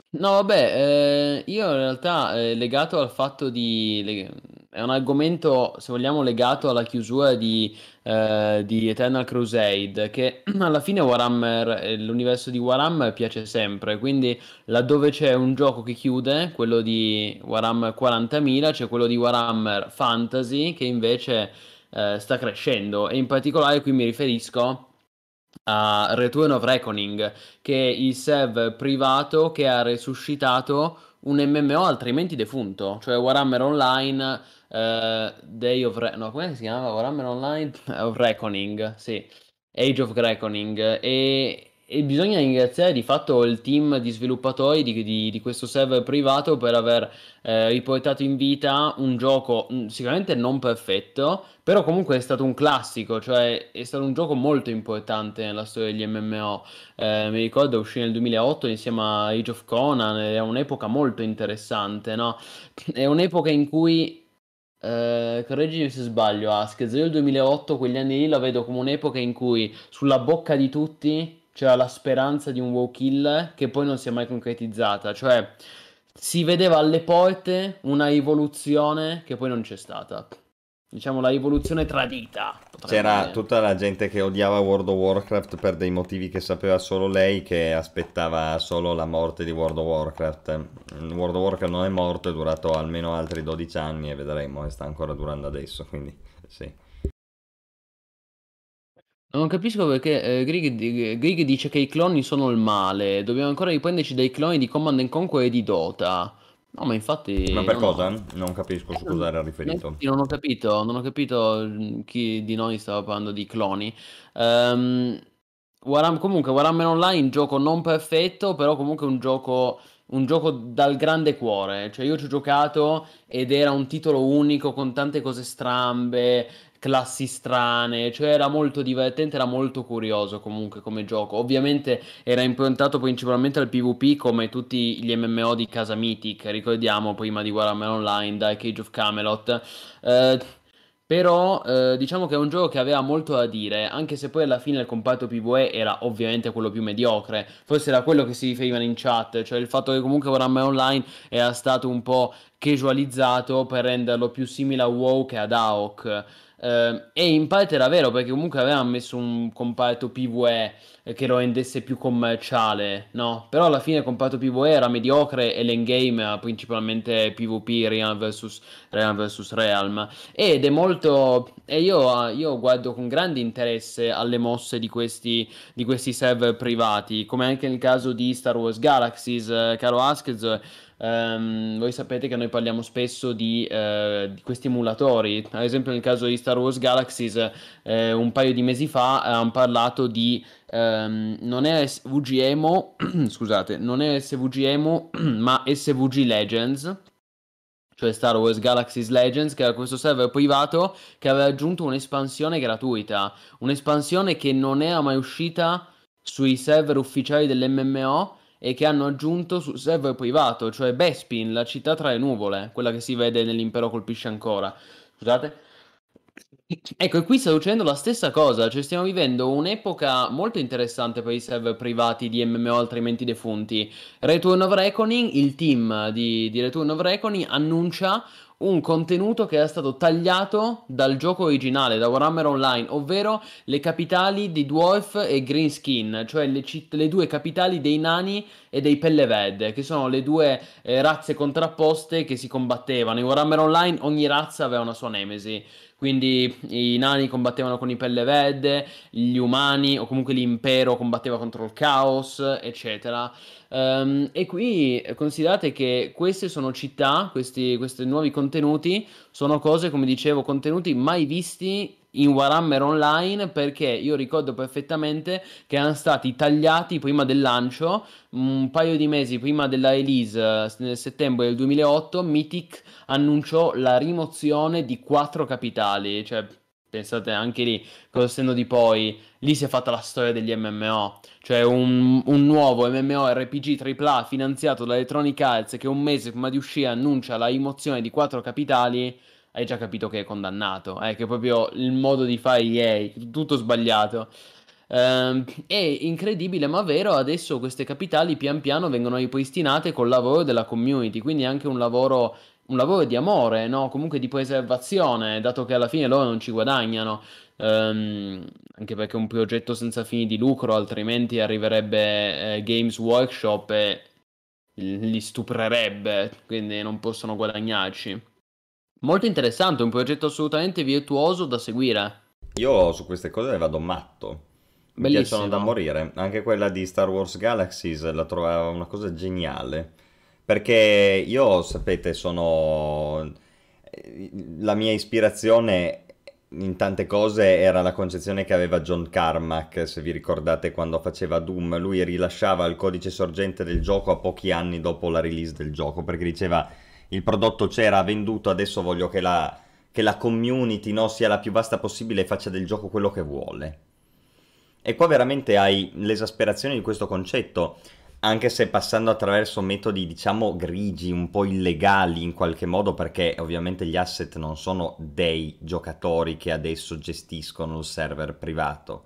No, vabbè, io in realtà legato al fatto di... È un argomento, se vogliamo, legato alla chiusura di Eternal Crusade, che alla fine Warhammer, l'universo di Warhammer piace sempre, quindi laddove c'è un gioco che chiude, quello di Warhammer 40.000, c'è quello di Warhammer Fantasy che invece sta crescendo, e in particolare qui mi riferisco a Return of Reckoning, che è il server privato che ha resuscitato un MMO altrimenti defunto, cioè Warhammer Online Day of Reckoning, no, come si chiamava? Warhammer Online of Reckoning, sì. Age of Reckoning, e bisogna ringraziare di fatto il team di sviluppatori di questo server privato per aver riportato in vita un gioco sicuramente non perfetto, però comunque è stato un classico, cioè è stato un gioco molto importante nella storia degli MMO. Mi ricordo uscì nel 2008 insieme a Age of Conan, è un'epoca molto interessante, no? È un'epoca in cui... correggimi se sbaglio, Ask, io il 2008, quegli anni lì la vedo come un'epoca in cui sulla bocca di tutti c'era la speranza di un WoW killer che poi non si è mai concretizzata, cioè si vedeva alle porte una rivoluzione che poi non c'è stata, diciamo la rivoluzione tradita. C'era tutta la gente che odiava World of Warcraft per dei motivi che sapeva solo lei, che aspettava solo la morte di World of Warcraft. World of Warcraft non è morto, è durato almeno altri 12 anni e vedremo, e sta ancora durando adesso, quindi sì. Non capisco perché Grig dice che i cloni sono il male. Dobbiamo ancora riprenderci dai cloni di Command & Conquer e di Dota. No, ma infatti... Ma per cosa? No. Non capisco, scusa, era riferito. Non ho capito chi di noi stava parlando di cloni. Comunque Warhammer Online, un gioco non perfetto, però comunque un gioco dal grande cuore. Cioè io ci ho giocato ed era un titolo unico con tante cose strambe, classi strane, cioè era molto divertente, era molto curioso comunque come gioco. Ovviamente era improntato principalmente al PvP, come tutti gli MMO di casa Mythic, ricordiamo, prima di Warhammer Online, Dark Age of Camelot, però diciamo che è un gioco che aveva molto da dire, anche se poi alla fine il comparto PvE era ovviamente quello più mediocre, forse era quello che si riferivano in chat, cioè il fatto che comunque Warhammer Online era stato un po' casualizzato per renderlo più simile a WoW che ad AoC. E in parte era vero, perché comunque avevano messo un comparto PvE che lo rendesse più commerciale, no? Però alla fine il comparto PvE era mediocre e l'endgame era principalmente PvP, Realm vs Realm, ed è molto... E io guardo con grande interesse alle mosse di questi server privati, come anche nel caso di Star Wars Galaxies, caro Askez. Voi sapete che noi parliamo spesso di questi emulatori. Ad esempio nel caso di Star Wars Galaxies, un paio di mesi fa hanno parlato di non è SVG Emo scusate, non è SVG Emo ma SVG Legends, cioè Star Wars Galaxies Legends, che era questo server privato che aveva aggiunto un'espansione gratuita, un'espansione che non era mai uscita sui server ufficiali dell'MMO e che hanno aggiunto sul server privato, cioè Bespin, la città tra le nuvole, quella che si vede nell'impero colpisce ancora. Scusate. Ecco, e qui sta succedendo la stessa cosa, cioè stiamo vivendo un'epoca molto interessante per i server privati di MMO altrimenti defunti. Return of Reckoning, il team di Return of Reckoning annuncia un contenuto che era stato tagliato dal gioco originale, da Warhammer Online, ovvero le capitali di Dwarf e Greenskin, cioè le due capitali dei nani e dei pelle verde, che sono le due razze contrapposte che si combattevano. In Warhammer Online ogni razza aveva una sua nemesi, quindi i nani combattevano con i pelle verde, gli umani o comunque l'impero combatteva contro il caos, eccetera. E qui considerate che queste sono città, questi nuovi contenuti sono cose, come dicevo, contenuti mai visti in Warhammer Online, perché io ricordo perfettamente che erano stati tagliati prima del lancio, un paio di mesi prima della release, nel settembre del 2008, Mythic annunciò la rimozione di 4 capitali, cioè... Pensate anche lì, cosa essendo di poi, lì si è fatta la storia degli MMO, cioè un nuovo MMORPG AAA finanziato da Electronic Arts che un mese prima di uscire annuncia la rimozione di 4 capitali, hai già capito che è condannato, che è proprio il modo di fare EA, tutto sbagliato. È incredibile ma vero, adesso queste capitali pian piano vengono ripristinate col lavoro della community, quindi anche un lavoro di amore, no? Comunque di preservazione, dato che alla fine loro non ci guadagnano, anche perché è un progetto senza fini di lucro, altrimenti arriverebbe Games Workshop e li stuprerebbe, quindi non possono guadagnarci. Molto interessante, un progetto assolutamente virtuoso da seguire. Io su queste cose ne vado matto. Mi piacciono da morire. Anche quella di Star Wars Galaxies la trovavo una cosa geniale, perché io, sapete, la mia ispirazione in tante cose era la concezione che aveva John Carmack, se vi ricordate quando faceva Doom. Lui rilasciava il codice sorgente del gioco a pochi anni dopo la release del gioco, perché diceva il prodotto c'era, venduto, adesso voglio che la community, no, sia la più vasta possibile e faccia del gioco quello che vuole. E qua veramente hai l'esasperazione di questo concetto, anche se passando attraverso metodi, diciamo, grigi, un po' illegali in qualche modo, perché ovviamente gli asset non sono dei giocatori che adesso gestiscono il server privato.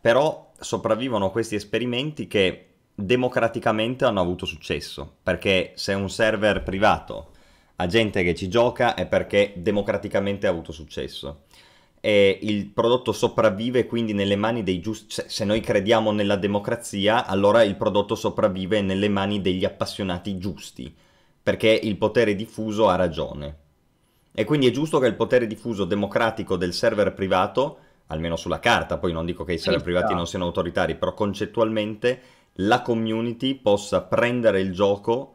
Però sopravvivono questi esperimenti che democraticamente hanno avuto successo, perché se un server privato ha gente che ci gioca è perché democraticamente ha avuto successo. E il prodotto sopravvive quindi nelle mani dei giusti, cioè, se noi crediamo nella democrazia, allora il prodotto sopravvive nelle mani degli appassionati giusti, perché il potere diffuso ha ragione. E quindi è giusto che il potere diffuso democratico del server privato, almeno sulla carta, poi non dico che i server privati non siano autoritari, però concettualmente la community possa prendere il gioco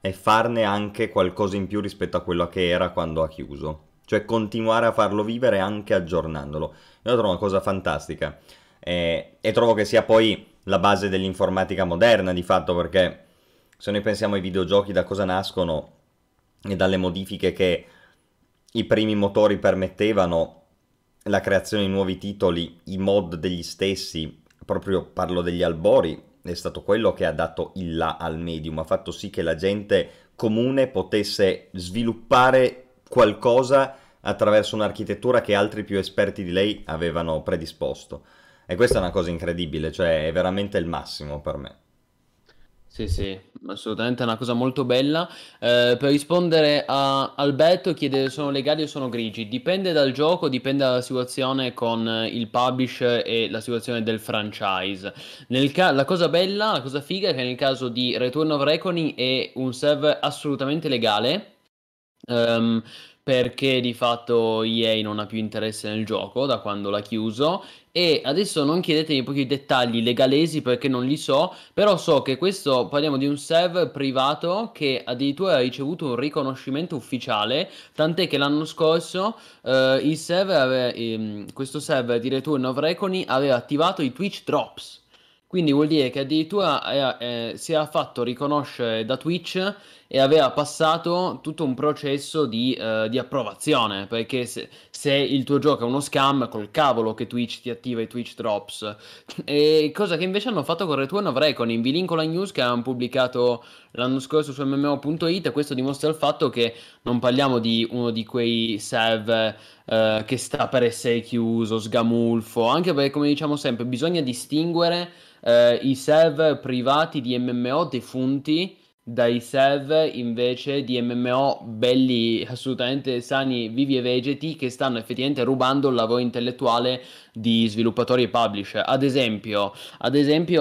e farne anche qualcosa in più rispetto a quello che era quando ha chiuso. Cioè continuare a farlo vivere anche aggiornandolo. Io lo trovo una cosa fantastica, e trovo che sia poi la base dell'informatica moderna di fatto, perché se noi pensiamo ai videogiochi da cosa nascono e dalle modifiche che i primi motori permettevano, la creazione di nuovi titoli, i mod degli stessi, proprio parlo degli albori, è stato quello che ha dato il là al medium, ha fatto sì che la gente comune potesse sviluppare qualcosa attraverso un'architettura che altri più esperti di lei avevano predisposto, e questa è una cosa incredibile, cioè è veramente il massimo per me. Sì, sì, assolutamente è una cosa molto bella. Per rispondere a Alberto, chiede: sono legali o sono grigi? Dipende dal gioco, dipende dalla situazione con il publisher e la situazione del franchise. La cosa bella, la cosa figa è che nel caso di Return of Reckoning è un server assolutamente legale, perché di fatto EA non ha più interesse nel gioco da quando l'ha chiuso, e adesso non chiedetemi pochi dettagli legalesi perché non li so, però so che questo, parliamo di un server privato che addirittura ha ricevuto un riconoscimento ufficiale, tant'è che l'anno scorso il server questo server di Return of Reckoning aveva attivato i Twitch Drops, quindi vuol dire che addirittura si era fatto riconoscere da Twitch e aveva passato tutto un processo di approvazione, perché se il tuo gioco è uno scam, col cavolo che Twitch ti attiva i Twitch Drops. E cosa che invece hanno fatto con Return of Reckoning. Vi linko la news che hanno pubblicato l'anno scorso su MMO.it, e questo dimostra il fatto che non parliamo di uno di quei server che sta per essere chiuso, sgamulfo, anche perché, come diciamo sempre, bisogna distinguere i server privati di MMO defunti dai server invece di MMO belli, assolutamente sani, vivi e vegeti, che stanno effettivamente rubando il lavoro intellettuale di sviluppatori e publisher. Ad esempio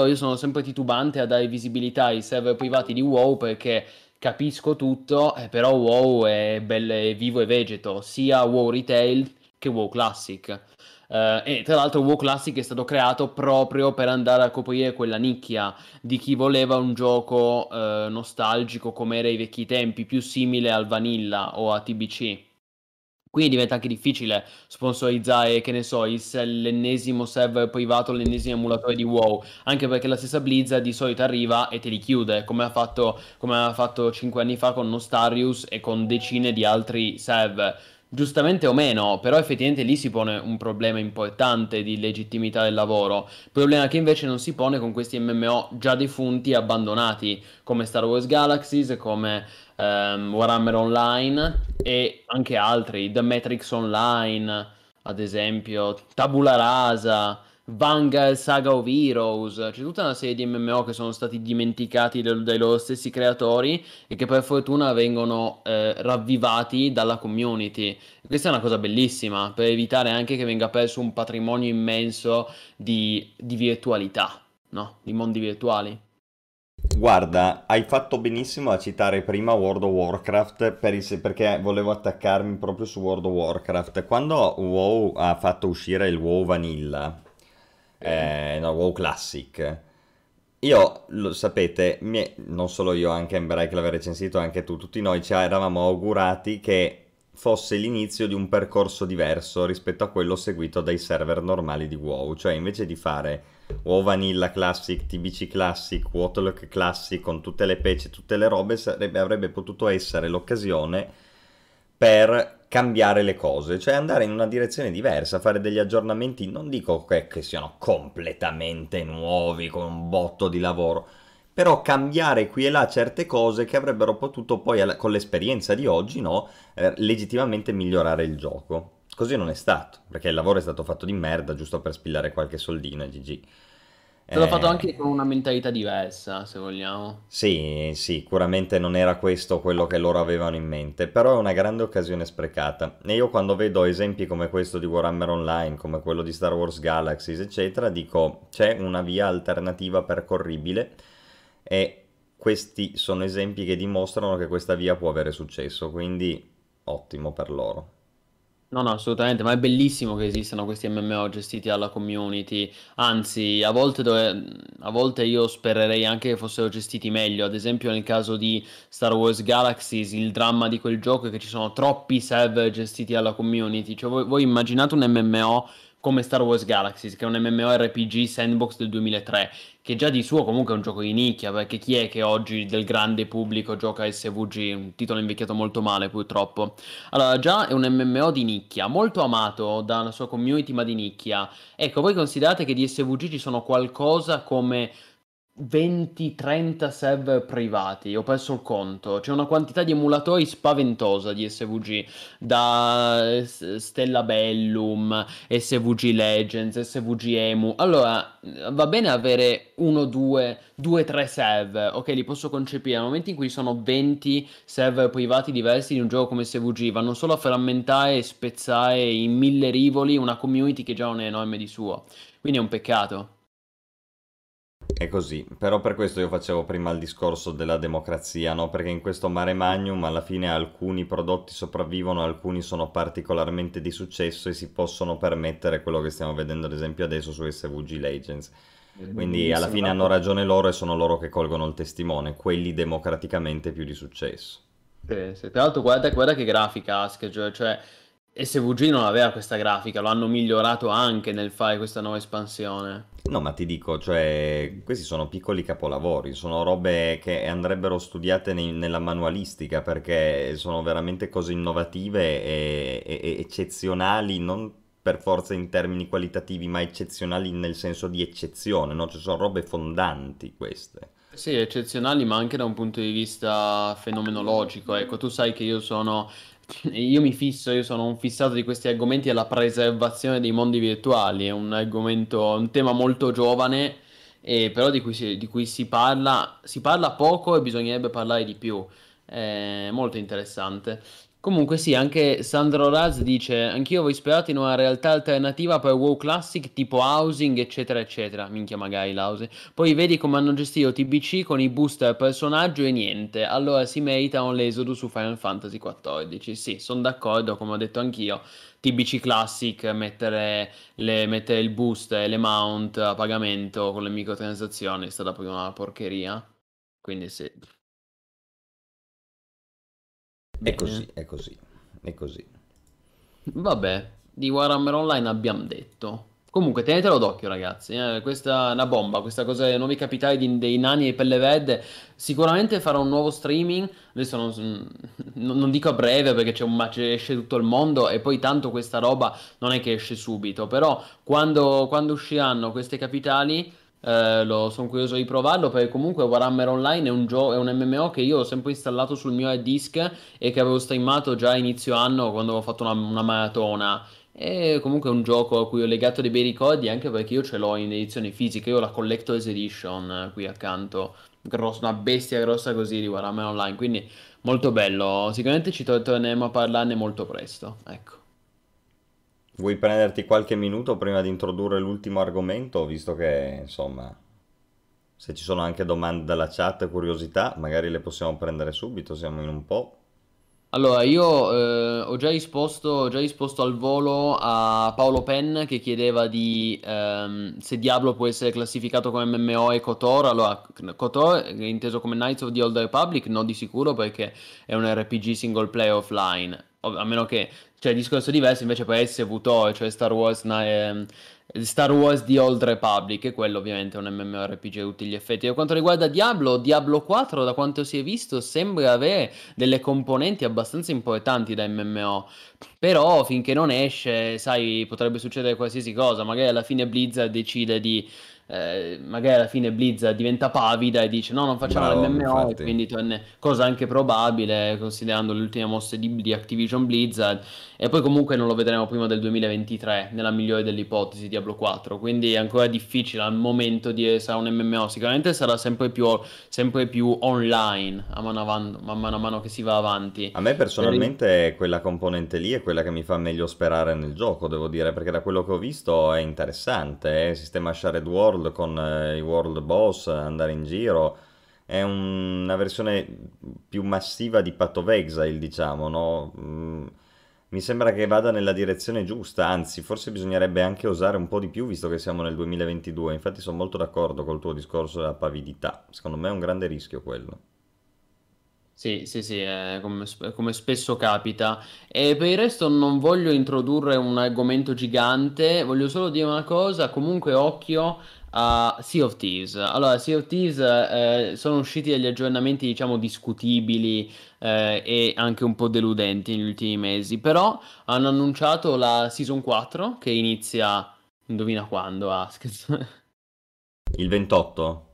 io sono sempre titubante a dare visibilità ai server privati di WoW, perché capisco tutto, però WoW è vivo e vegeto, sia WoW Retail che WoW Classic. E tra l'altro WoW Classic è stato creato proprio per andare a coprire quella nicchia di chi voleva un gioco nostalgico come era ai vecchi tempi, più simile al Vanilla o a TBC. Quindi diventa anche difficile sponsorizzare, che ne so, l'ennesimo server privato, l'ennesimo emulatore di WoW, anche perché la stessa Blizzard di solito arriva e te li chiude, come ha fatto 5 anni fa con Nostarius e con decine di altri server. Giustamente o meno, però effettivamente lì si pone un problema importante di legittimità del lavoro, problema che invece non si pone con questi MMO già defunti e abbandonati, come Star Wars Galaxies, come Warhammer Online e anche altri, The Matrix Online, ad esempio, Tabula Rasa, Vanguard Saga of Heroes. C'è tutta una serie di MMO che sono stati dimenticati dai loro stessi creatori e che per fortuna vengono ravvivati dalla community. Questa è una cosa bellissima, per evitare anche che venga perso un patrimonio immenso di virtualità, no? Di mondi virtuali. Guarda, hai fatto benissimo a citare prima World of Warcraft, perché volevo attaccarmi proprio su World of Warcraft. Quando WoW ha fatto uscire il WoW Vanilla, WoW Classic, io, lo sapete, non solo io, anche Emberai che l'aveva recensito, anche tutti noi ci eravamo augurati che fosse l'inizio di un percorso diverso rispetto a quello seguito dai server normali di WoW, cioè invece di fare WoW Vanilla Classic, TBC Classic, Waterlock Classic con tutte le patch, tutte le robe, avrebbe potuto essere l'occasione per cambiare le cose, cioè andare in una direzione diversa, fare degli aggiornamenti, non dico che siano completamente nuovi con un botto di lavoro, però cambiare qui e là certe cose che avrebbero potuto poi, con l'esperienza di oggi, no, legittimamente migliorare il gioco. Così non è stato, perché il lavoro è stato fatto di merda, giusto per spillare qualche soldino e GG. Te l'ho fatto anche con una mentalità diversa, se vogliamo. Sì, sicuramente non era questo quello che loro avevano in mente, però è una grande occasione sprecata. E io quando vedo esempi come questo di Warhammer Online, come quello di Star Wars Galaxies, eccetera, dico c'è una via alternativa percorribile, e questi sono esempi che dimostrano che questa via può avere successo, quindi ottimo per loro. No, no, assolutamente, ma è bellissimo che esistano questi MMO gestiti alla community, anzi, a volte io spererei anche che fossero gestiti meglio. Ad esempio nel caso di Star Wars Galaxies, il dramma di quel gioco è che ci sono troppi server gestiti alla community, cioè voi immaginate un MMO come Star Wars Galaxies, che è un MMORPG sandbox del 2003, che già di suo comunque è un gioco di nicchia, perché chi è che oggi del grande pubblico gioca SVG, un titolo invecchiato molto male purtroppo. Allora già è un MMO di nicchia, molto amato dalla sua community, ma di nicchia. Ecco, voi considerate che di SVG ci sono qualcosa come 20-30 server privati, ho perso il conto, c'è una quantità di emulatori spaventosa di SVG, da Stella Bellum, SVG Legends, SVG Emu. Allora va bene avere 1, 2, 3 server, ok, li posso concepire. Nel momento in cui sono 20 server privati diversi di un gioco come SVG, vanno solo a frammentare e spezzare in 1000 rivoli una community che già non è enorme di suo, quindi è un peccato. È così, però per questo io facevo prima il discorso della democrazia, no? Perché in questo mare magnum alla fine alcuni prodotti sopravvivono, alcuni sono particolarmente di successo e si possono permettere quello che stiamo vedendo ad esempio adesso su SVG Legends. Quindi alla fine hanno ragione loro e sono loro che colgono il testimone, quelli democraticamente più di successo. Sì, tra l'altro guarda che grafica Ask, cioè SVG non aveva questa grafica, lo hanno migliorato anche nel fare questa nuova espansione. No, ma ti dico, cioè, questi sono piccoli capolavori, sono robe che andrebbero studiate nella manualistica, perché sono veramente cose innovative e eccezionali, non per forza in termini qualitativi, ma eccezionali nel senso di eccezione, no? Ci sono robe fondanti queste. Sì, eccezionali, ma anche da un punto di vista fenomenologico. Ecco, tu sai che io sono un fissato di questi argomenti e la preservazione dei mondi virtuali è un argomento, un tema molto giovane, però di cui si parla poco e bisognerebbe parlare di più, è molto interessante. Comunque sì, anche Sandro Raz dice: anch'io avevo sperato in una realtà alternativa per WoW Classic, tipo housing eccetera eccetera, minchia magari l'housing, poi vedi come hanno gestito TBC con i booster personaggio e niente, allora si meritano l'esodo su Final Fantasy XIV. Sì, sono d'accordo, come ho detto anch'io, TBC Classic, mettere il boost e le mount a pagamento con le microtransazioni è stata proprio una porcheria, quindi sì. Bene. È così. Vabbè, di Warhammer Online abbiamo detto. Comunque tenetelo d'occhio ragazzi, questa è una bomba, questa cosa dei nuovi capitali dei nani e pelle verde. Sicuramente farò un nuovo streaming, adesso non dico a breve perché c'è un match, esce tutto il mondo e poi tanto questa roba non è che esce subito, però quando usciranno queste capitali sono curioso di provarlo, perché comunque Warhammer Online è un MMO che io ho sempre installato sul mio hard disk e che avevo streamato già a inizio anno quando avevo fatto una maratona, e comunque è un gioco a cui ho legato dei bei ricordi, anche perché io ce l'ho in edizione fisica, io ho la Collector's Edition qui accanto, una bestia grossa così di Warhammer Online, quindi molto bello, sicuramente ci torneremo a parlarne molto presto, ecco. Vuoi prenderti qualche minuto prima di introdurre l'ultimo argomento, visto che, insomma, se ci sono anche domande dalla chat e curiosità, magari le possiamo prendere subito, siamo in un po'. Allora, io ho già risposto al volo a Paolo Penn che chiedeva di se Diablo può essere classificato come MMO e KOTOR. Allora, KOTOR è inteso come Knights of the Old Republic, no di sicuro, perché è un RPG single player offline. A meno che, cioè, discorso diverso invece per SWTOR, cioè Star Wars The Old Republic, e quello ovviamente è un MMORPG a tutti gli effetti. Per quanto riguarda Diablo 4, da quanto si è visto sembra avere delle componenti abbastanza importanti da MMO, però finché non esce, sai, potrebbe succedere qualsiasi cosa. Magari alla fine Blizzard decide di diventa pavida e dice no, non facciamo l'MMO, e quindi cosa anche probabile considerando le ultime mosse di Activision Blizzard, e poi comunque non lo vedremo prima del 2023 nella migliore delle ipotesi Diablo 4, quindi è ancora difficile al momento dire sarà un MMO. Sicuramente sarà sempre più online man mano che si va avanti. A me personalmente quella componente lì è quella che mi fa meglio sperare nel gioco, devo dire, perché da quello che ho visto è interessante, sistema Shared World con i world boss, andare in giro, è una versione più massiva di Path of Exile, diciamo, no? Mi sembra che vada nella direzione giusta, anzi forse bisognerebbe anche osare un po' di più visto che siamo nel 2022, infatti sono molto d'accordo col tuo discorso della pavidità, secondo me è un grande rischio quello. Sì, come spesso capita. E per il resto non voglio introdurre un argomento gigante, voglio solo dire una cosa, comunque occhio a Sea of Thieves. Allora, Sea of Thieves sono usciti degli aggiornamenti, diciamo, discutibili e anche un po' deludenti negli ultimi mesi, però hanno annunciato la Season 4 che inizia, indovina quando, il 28?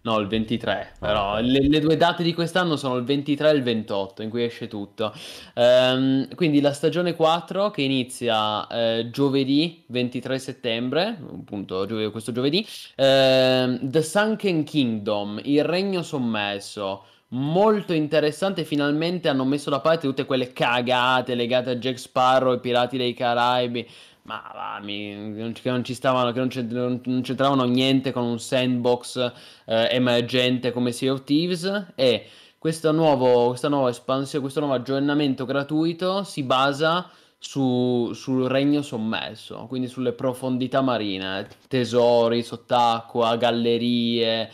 No, il 23, però le due date di quest'anno sono il 23 e il 28 in cui esce tutto. Quindi la stagione 4 che inizia giovedì 23 settembre, appunto questo giovedì, The Sunken Kingdom, il regno sommerso. Molto interessante, finalmente hanno messo da parte tutte quelle cagate legate a Jack Sparrow e Pirati dei Caraibi. Ma va, non c'entravano niente con un sandbox emergente come Sea of Thieves, e questo nuovo aggiornamento gratuito si basa sul regno sommerso, quindi sulle profondità marine, tesori sott'acqua, gallerie,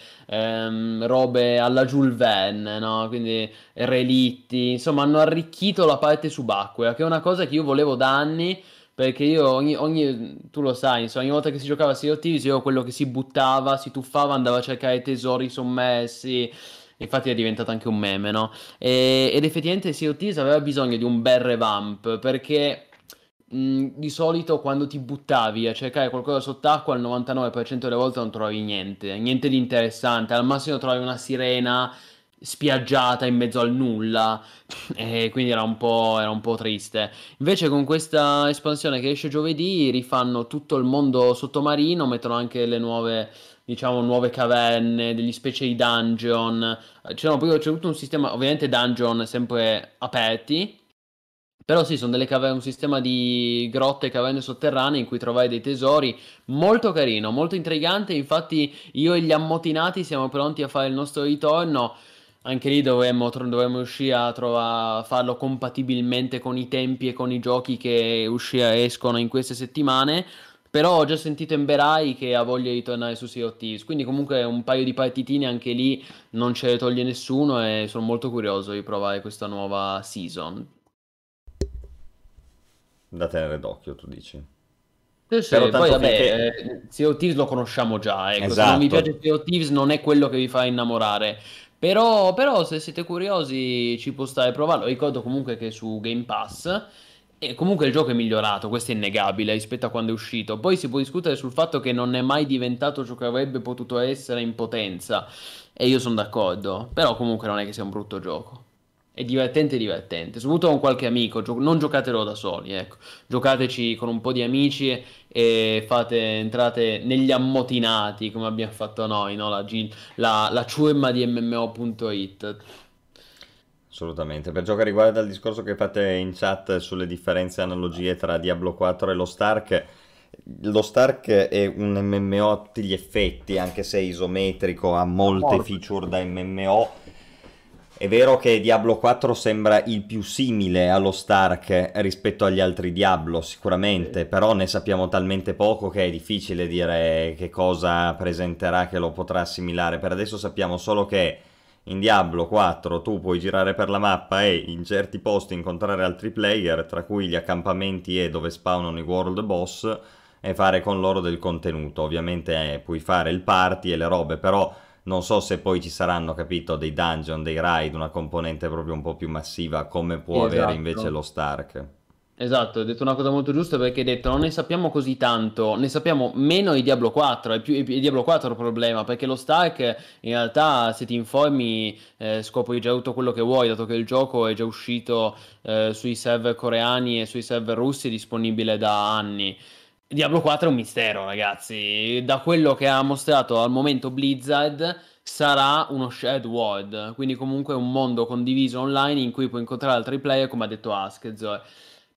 robe alla Jules Verne, no? Quindi relitti, insomma hanno arricchito la parte subacquea, che è una cosa che io volevo da anni, perché io tu lo sai, insomma, ogni volta che si giocava a Sea of Thieves io quello che si buttava, si tuffava, andava a cercare tesori sommersi. Infatti è diventato anche un meme, no? Ed effettivamente Sea of Thieves aveva bisogno di un bel revamp, perché di solito quando ti buttavi a cercare qualcosa sott'acqua al 99% delle volte non trovi niente di interessante, al massimo trovi una sirena spiaggiata in mezzo al nulla, e quindi era un po' triste. Invece con questa espansione che esce giovedì rifanno tutto il mondo sottomarino, mettono anche le nuove, diciamo, nuove caverne, degli specie di dungeon, c'è tutto un sistema, ovviamente dungeon sempre aperti, però sì, sono delle caverne, un sistema di grotte e caverne sotterranee in cui trovare dei tesori, molto carino, molto intrigante. Infatti io e gli ammotinati siamo pronti a fare il nostro ritorno. Anche lì dovremmo riuscire a farlo compatibilmente con i tempi e con i giochi che escono in queste settimane. Però ho già sentito Emberai che ha voglia di tornare su Sea of Thieves, quindi comunque un paio di partitine anche lì non ce le toglie nessuno, e sono molto curioso di provare questa nuova season. Da tenere d'occhio, tu dici? Sì, poi vabbè, Sea of Thieves lo conosciamo già, ecco. Esatto. Se non vi piace Sea of Thieves non è quello che vi fa innamorare. Però se siete curiosi ci può stare a provarlo. Ricordo comunque che su Game Pass, e comunque il gioco è migliorato, questo è innegabile rispetto a quando è uscito. Poi si può discutere sul fatto che non è mai diventato ciò che avrebbe potuto essere in potenza, e io sono d'accordo, però comunque non è che sia un brutto gioco, è divertente, soprattutto con qualche amico. Non giocatelo da soli, ecco, giocateci con un po' di amici e entrate negli ammotinati come abbiamo fatto noi, no? La ciurma di MMO.it. Assolutamente. Per ciò che riguarda il discorso che fate in chat sulle differenze e analogie tra Diablo 4 e Lost Ark, Lost Ark è un MMO a tutti gli effetti, anche se è isometrico, ha molte feature da MMO. È vero che Diablo 4 sembra il più simile allo Stark rispetto agli altri Diablo, sicuramente, sì. Però ne sappiamo talmente poco che è difficile dire che cosa presenterà che lo potrà assimilare. Per adesso sappiamo solo che in Diablo 4 tu puoi girare per la mappa e in certi posti incontrare altri player, tra cui gli accampamenti e dove spawnano i world boss, e fare con loro del contenuto. Ovviamente puoi fare il party e le robe, però... non so se poi ci saranno, capito, dei dungeon, dei raid, una componente proprio un po' più massiva, come può esatto. avere invece lo Stark. Esatto, hai detto una cosa molto giusta, perché hai detto non ne sappiamo così tanto, ne sappiamo meno di Diablo 4, è Diablo 4 il problema, perché lo Stark in realtà se ti informi scopri già tutto quello che vuoi, dato che il gioco è già uscito sui server coreani e sui server russi, è disponibile da anni. Diablo 4 è un mistero, ragazzi. Da quello che ha mostrato al momento Blizzard, sarà uno shared world, quindi comunque un mondo condiviso online in cui puoi incontrare altri player, come ha detto Askezor.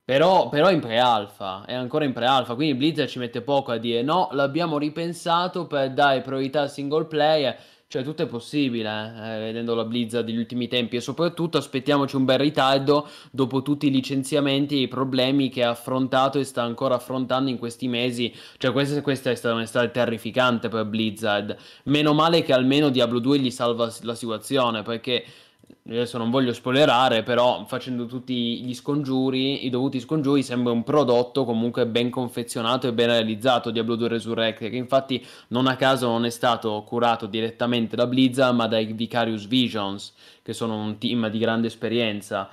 Però in pre-alpha, è ancora in pre-alpha, quindi Blizzard ci mette poco a dire no, l'abbiamo ripensato per dare priorità al single player. Cioè tutto è possibile, vedendo la Blizzard degli ultimi tempi, e soprattutto aspettiamoci un bel ritardo dopo tutti i licenziamenti e i problemi che ha affrontato e sta ancora affrontando in questi mesi. Cioè questa è stata un'estate terrificante per Blizzard. Meno male che almeno Diablo 2 gli salva la situazione, perché adesso non voglio spoilerare, però facendo tutti gli scongiuri, i dovuti scongiuri, sembra un prodotto comunque ben confezionato e ben realizzato, Diablo 2 Resurrected, che infatti non a caso non è stato curato direttamente da Blizzard ma dai Vicarious Visions, che sono un team di grande esperienza.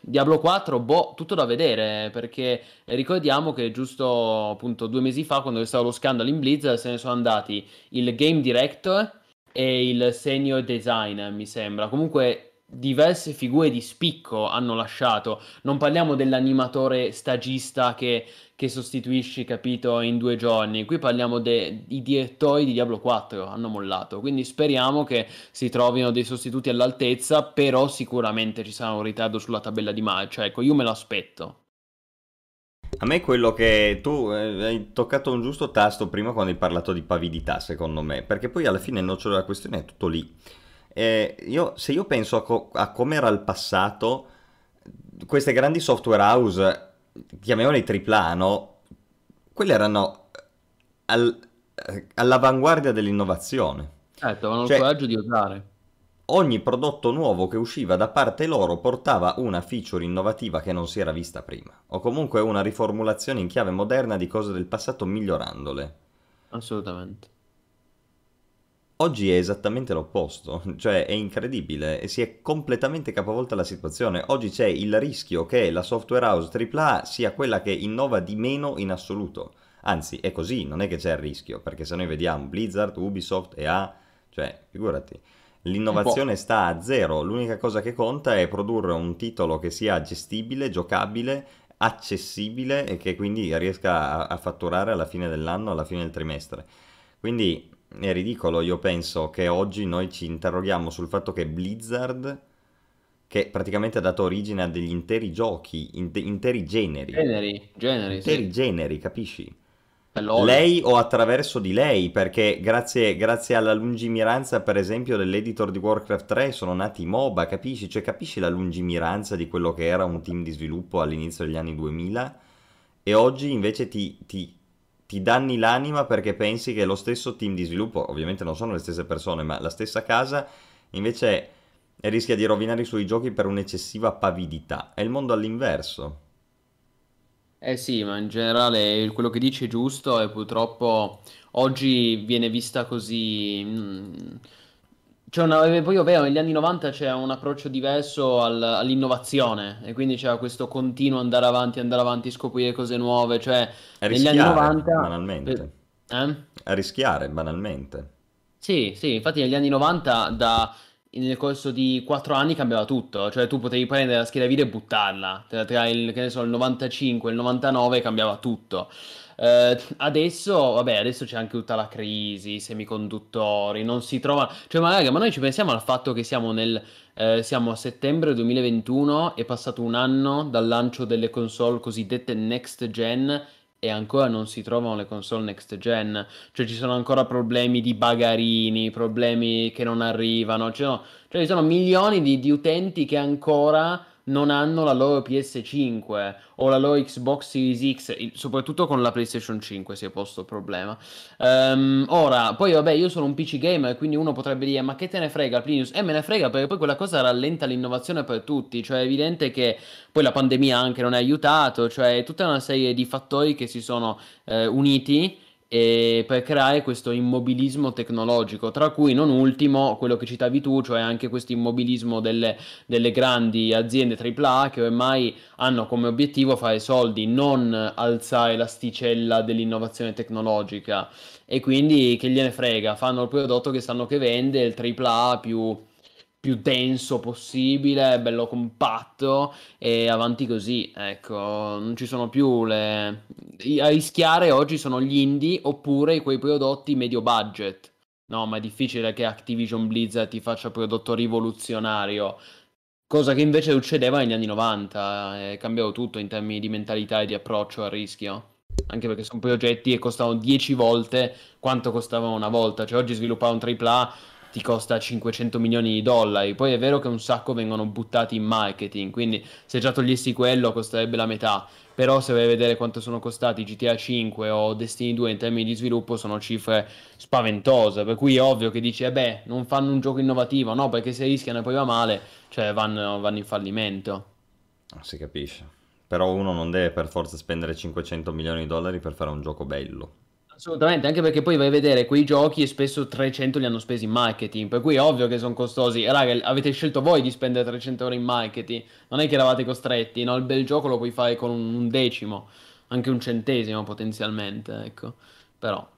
Diablo 4, boh, tutto da vedere, perché ricordiamo che giusto appunto 2 mesi fa, quando c'è stato lo scandalo in Blizzard, se ne sono andati il Game Director e il senior designer, mi sembra. Comunque diverse figure di spicco hanno lasciato. Non parliamo dell'animatore stagista che sostituisci, capito, in 2 giorni. Qui parliamo dei direttori di Diablo 4, hanno mollato. Quindi speriamo che si trovino dei sostituti all'altezza, però sicuramente ci sarà un ritardo sulla tabella di marcia. Ecco, io me l'aspetto. A me quello che tu hai toccato un giusto tasto prima quando hai parlato di pavidità, secondo me, perché poi alla fine il nocciolo della questione è tutto lì. Se io penso a come era il passato, queste grandi software house, chiamiamole AAA, no? Quelle erano all'avanguardia dell'innovazione. Avevano il coraggio di osare. Ogni prodotto nuovo che usciva da parte loro portava una feature innovativa che non si era vista prima, o comunque una riformulazione in chiave moderna di cose del passato, migliorandole. Assolutamente. Oggi è esattamente l'opposto, cioè è incredibile, e si è completamente capovolta la situazione. Oggi c'è il rischio che la software house AAA sia quella che innova di meno in assoluto. Anzi, è così, non è che c'è il rischio, perché se noi vediamo Blizzard, Ubisoft, EA, cioè figurati... L'innovazione sta a zero, l'unica cosa che conta è produrre un titolo che sia gestibile, giocabile, accessibile e che quindi riesca a fatturare alla fine dell'anno, alla fine del trimestre. Quindi è ridicolo, io penso che oggi noi ci interroghiamo sul fatto che Blizzard, che praticamente ha dato origine a degli interi giochi, interi generi, capisci? Lei o attraverso di lei, perché grazie alla lungimiranza, per esempio, dell'editor di Warcraft 3 sono nati i MOBA, capisci? Cioè capisci la lungimiranza di quello che era un team di sviluppo all'inizio degli anni 2000, e oggi invece ti danni l'anima perché pensi che lo stesso team di sviluppo, ovviamente non sono le stesse persone ma la stessa casa, invece rischia di rovinare i suoi giochi per un'eccessiva pavidità. È il mondo all'inverso. Eh sì, ma in generale quello che dici è giusto, e purtroppo oggi viene vista così. Poi è vero, negli anni 90 c'era un approccio diverso all'innovazione, e quindi c'era questo continuo andare avanti, scoprire cose nuove, cioè negli anni 90 banalmente. A rischiare banalmente. Sì, infatti negli anni 90 nel corso di 4 anni cambiava tutto, cioè tu potevi prendere la scheda video e buttarla, tra il, che ne so, il 95 e il 99 cambiava tutto. Adesso c'è anche tutta la crisi, semiconduttori, non si trova, cioè ma noi ci pensiamo al fatto che siamo a settembre 2021, è passato un anno dal lancio delle console cosiddette next gen, e ancora non si trovano le console next gen, cioè ci sono ancora problemi di bagarini, problemi che non arrivano, cioè ci sono milioni di utenti che ancora non hanno la loro PS5 o la loro Xbox Series X, soprattutto con la PlayStation 5 si è posto il problema. Ora, poi vabbè, io sono un PC gamer, quindi uno potrebbe dire ma che te ne frega Plinius? Me ne frega, perché poi quella cosa rallenta l'innovazione per tutti, cioè è evidente che poi la pandemia anche non ha aiutato, cioè tutta una serie di fattori che si sono uniti e per creare questo immobilismo tecnologico, tra cui non ultimo quello che citavi tu, cioè anche questo immobilismo delle grandi aziende AAA che ormai hanno come obiettivo fare soldi, non alzare l'asticella dell'innovazione tecnologica, e quindi che gliene frega, fanno il prodotto che sanno che vende, il AAA più denso possibile, bello compatto, e avanti così. Ecco, non ci sono più a rischiare oggi sono gli indie oppure quei prodotti medio budget. No, ma è difficile che Activision Blizzard ti faccia prodotto rivoluzionario, cosa che invece succedeva negli anni 90, cambiava tutto in termini di mentalità e di approccio al rischio, anche perché sono progetti che costano 10 volte quanto costavano una volta, cioè oggi sviluppare un AAA ti costa $500 milioni, poi è vero che un sacco vengono buttati in marketing, quindi se già togliessi quello costerebbe la metà, però se vai a vedere quanto sono costati GTA 5 o Destiny 2 in termini di sviluppo sono cifre spaventose, per cui è ovvio che dici beh, non fanno un gioco innovativo, no, perché se rischiano e poi va male, cioè vanno in fallimento. Si capisce, però uno non deve per forza spendere $500 milioni per fare un gioco bello. Assolutamente, anche perché poi vai a vedere quei giochi e spesso 300 li hanno spesi in marketing, per cui è ovvio che sono costosi. Raga, avete scelto voi di spendere 300 euro in marketing, non è che eravate costretti, no? Il bel gioco lo puoi fare con un decimo, anche un centesimo potenzialmente, ecco, però...